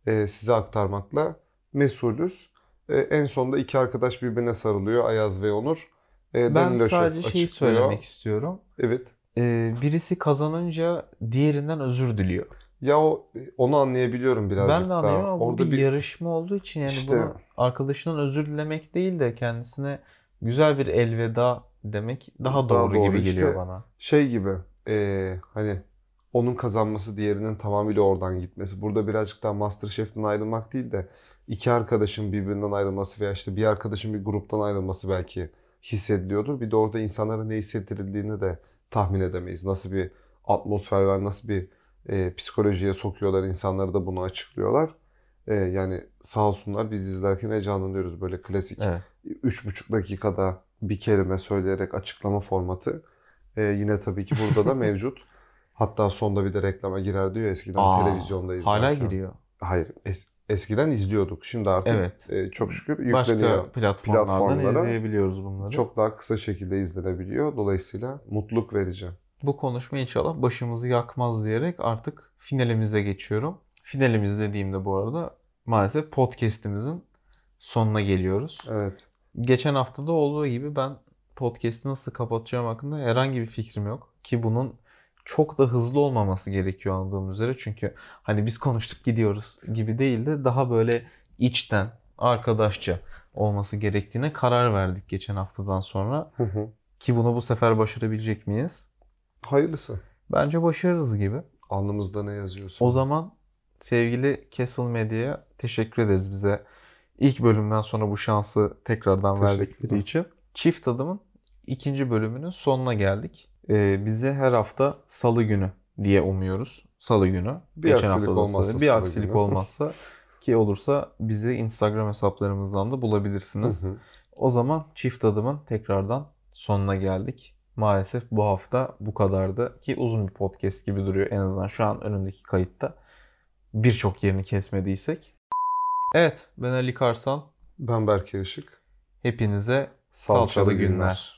e, size aktarmakla mesulüz. E, en sonunda iki arkadaş birbirine sarılıyor. Ayaz ve Onur. E, ben sadece şeyi söylemek istiyorum. Evet. E, birisi kazanınca diğerinden özür diliyor. Ya o, onu anlayabiliyorum birazcık daha. Ben de anlıyorum daha. Ama orada bir, bir yarışma olduğu için yani işte... bunu arkadaşından özür dilemek değil de kendisine güzel bir elveda demek daha doğru, daha doğru gibi işte geliyor bana. Şey gibi e, hani onun kazanması diğerinin tamamıyla oradan gitmesi. Burada birazcık daha Masterchef'ten ayrılmak değil de iki arkadaşın birbirinden ayrılması veya işte bir arkadaşın bir gruptan ayrılması belki hissediliyordur. Bir de orada insanlara ne hissettirildiğini de tahmin edemeyiz. Nasıl bir atmosfer var, nasıl bir E, psikolojiye sokuyorlar, insanları da bunu açıklıyorlar. E, yani sağ olsunlar biz izlerken heyecanlanıyoruz böyle klasik. Evet. üç buçuk dakikada bir kelime söyleyerek açıklama formatı. E, yine tabii ki burada da mevcut. Hatta sonda bir de reklama girer diyor eskiden. Aa, televizyonda izlerken. Hala giriyor. Hayır. Es, eskiden izliyorduk. Şimdi artık evet. e, çok şükür yükleniyor. Başka platformlardan platformlara izleyebiliyoruz bunları. Çok daha kısa şekilde izlenebiliyor. Dolayısıyla mutluluk verici. Bu konuşma inşallah başımızı yakmaz diyerek artık finalimize geçiyorum. Finalimiz dediğimde bu arada maalesef podcast'imizin sonuna geliyoruz. Evet. Geçen hafta da olduğu gibi ben podcast'i nasıl kapatacağım hakkında herhangi bir fikrim yok. Ki bunun çok da hızlı olmaması gerekiyor anladığım üzere. Çünkü hani biz konuştuk gidiyoruz gibi değil de daha böyle içten, arkadaşça olması gerektiğine karar verdik geçen haftadan sonra. Hı hı. Ki bunu bu sefer başarabilecek miyiz? Hayırlısı. Bence başarırız gibi. Alnımızda ne yazıyorsun? O zaman sevgili Castle Media'ya teşekkür ederiz bize. İlk bölümden sonra bu şansı tekrardan verdikleri için. Çift Tadım'ın ikinci bölümünün sonuna geldik. Ee, bizi her hafta salı günü diye umuyoruz. Salı günü. Bir Geçen aksilik olmazsa. Bir aksilik günü. olmazsa ki olursa bizi Instagram hesaplarımızdan da bulabilirsiniz. Hı hı. O zaman Çift Tadım'ın tekrardan sonuna geldik. Maalesef bu hafta bu kadardı ki uzun bir podcast gibi duruyor en azından şu an önümdeki kayıtta. Birçok yerini kesmediysek. Evet, ben Ali Karsan. Ben Berke Işık. Hepinize salçalı, salçalı günler. günler.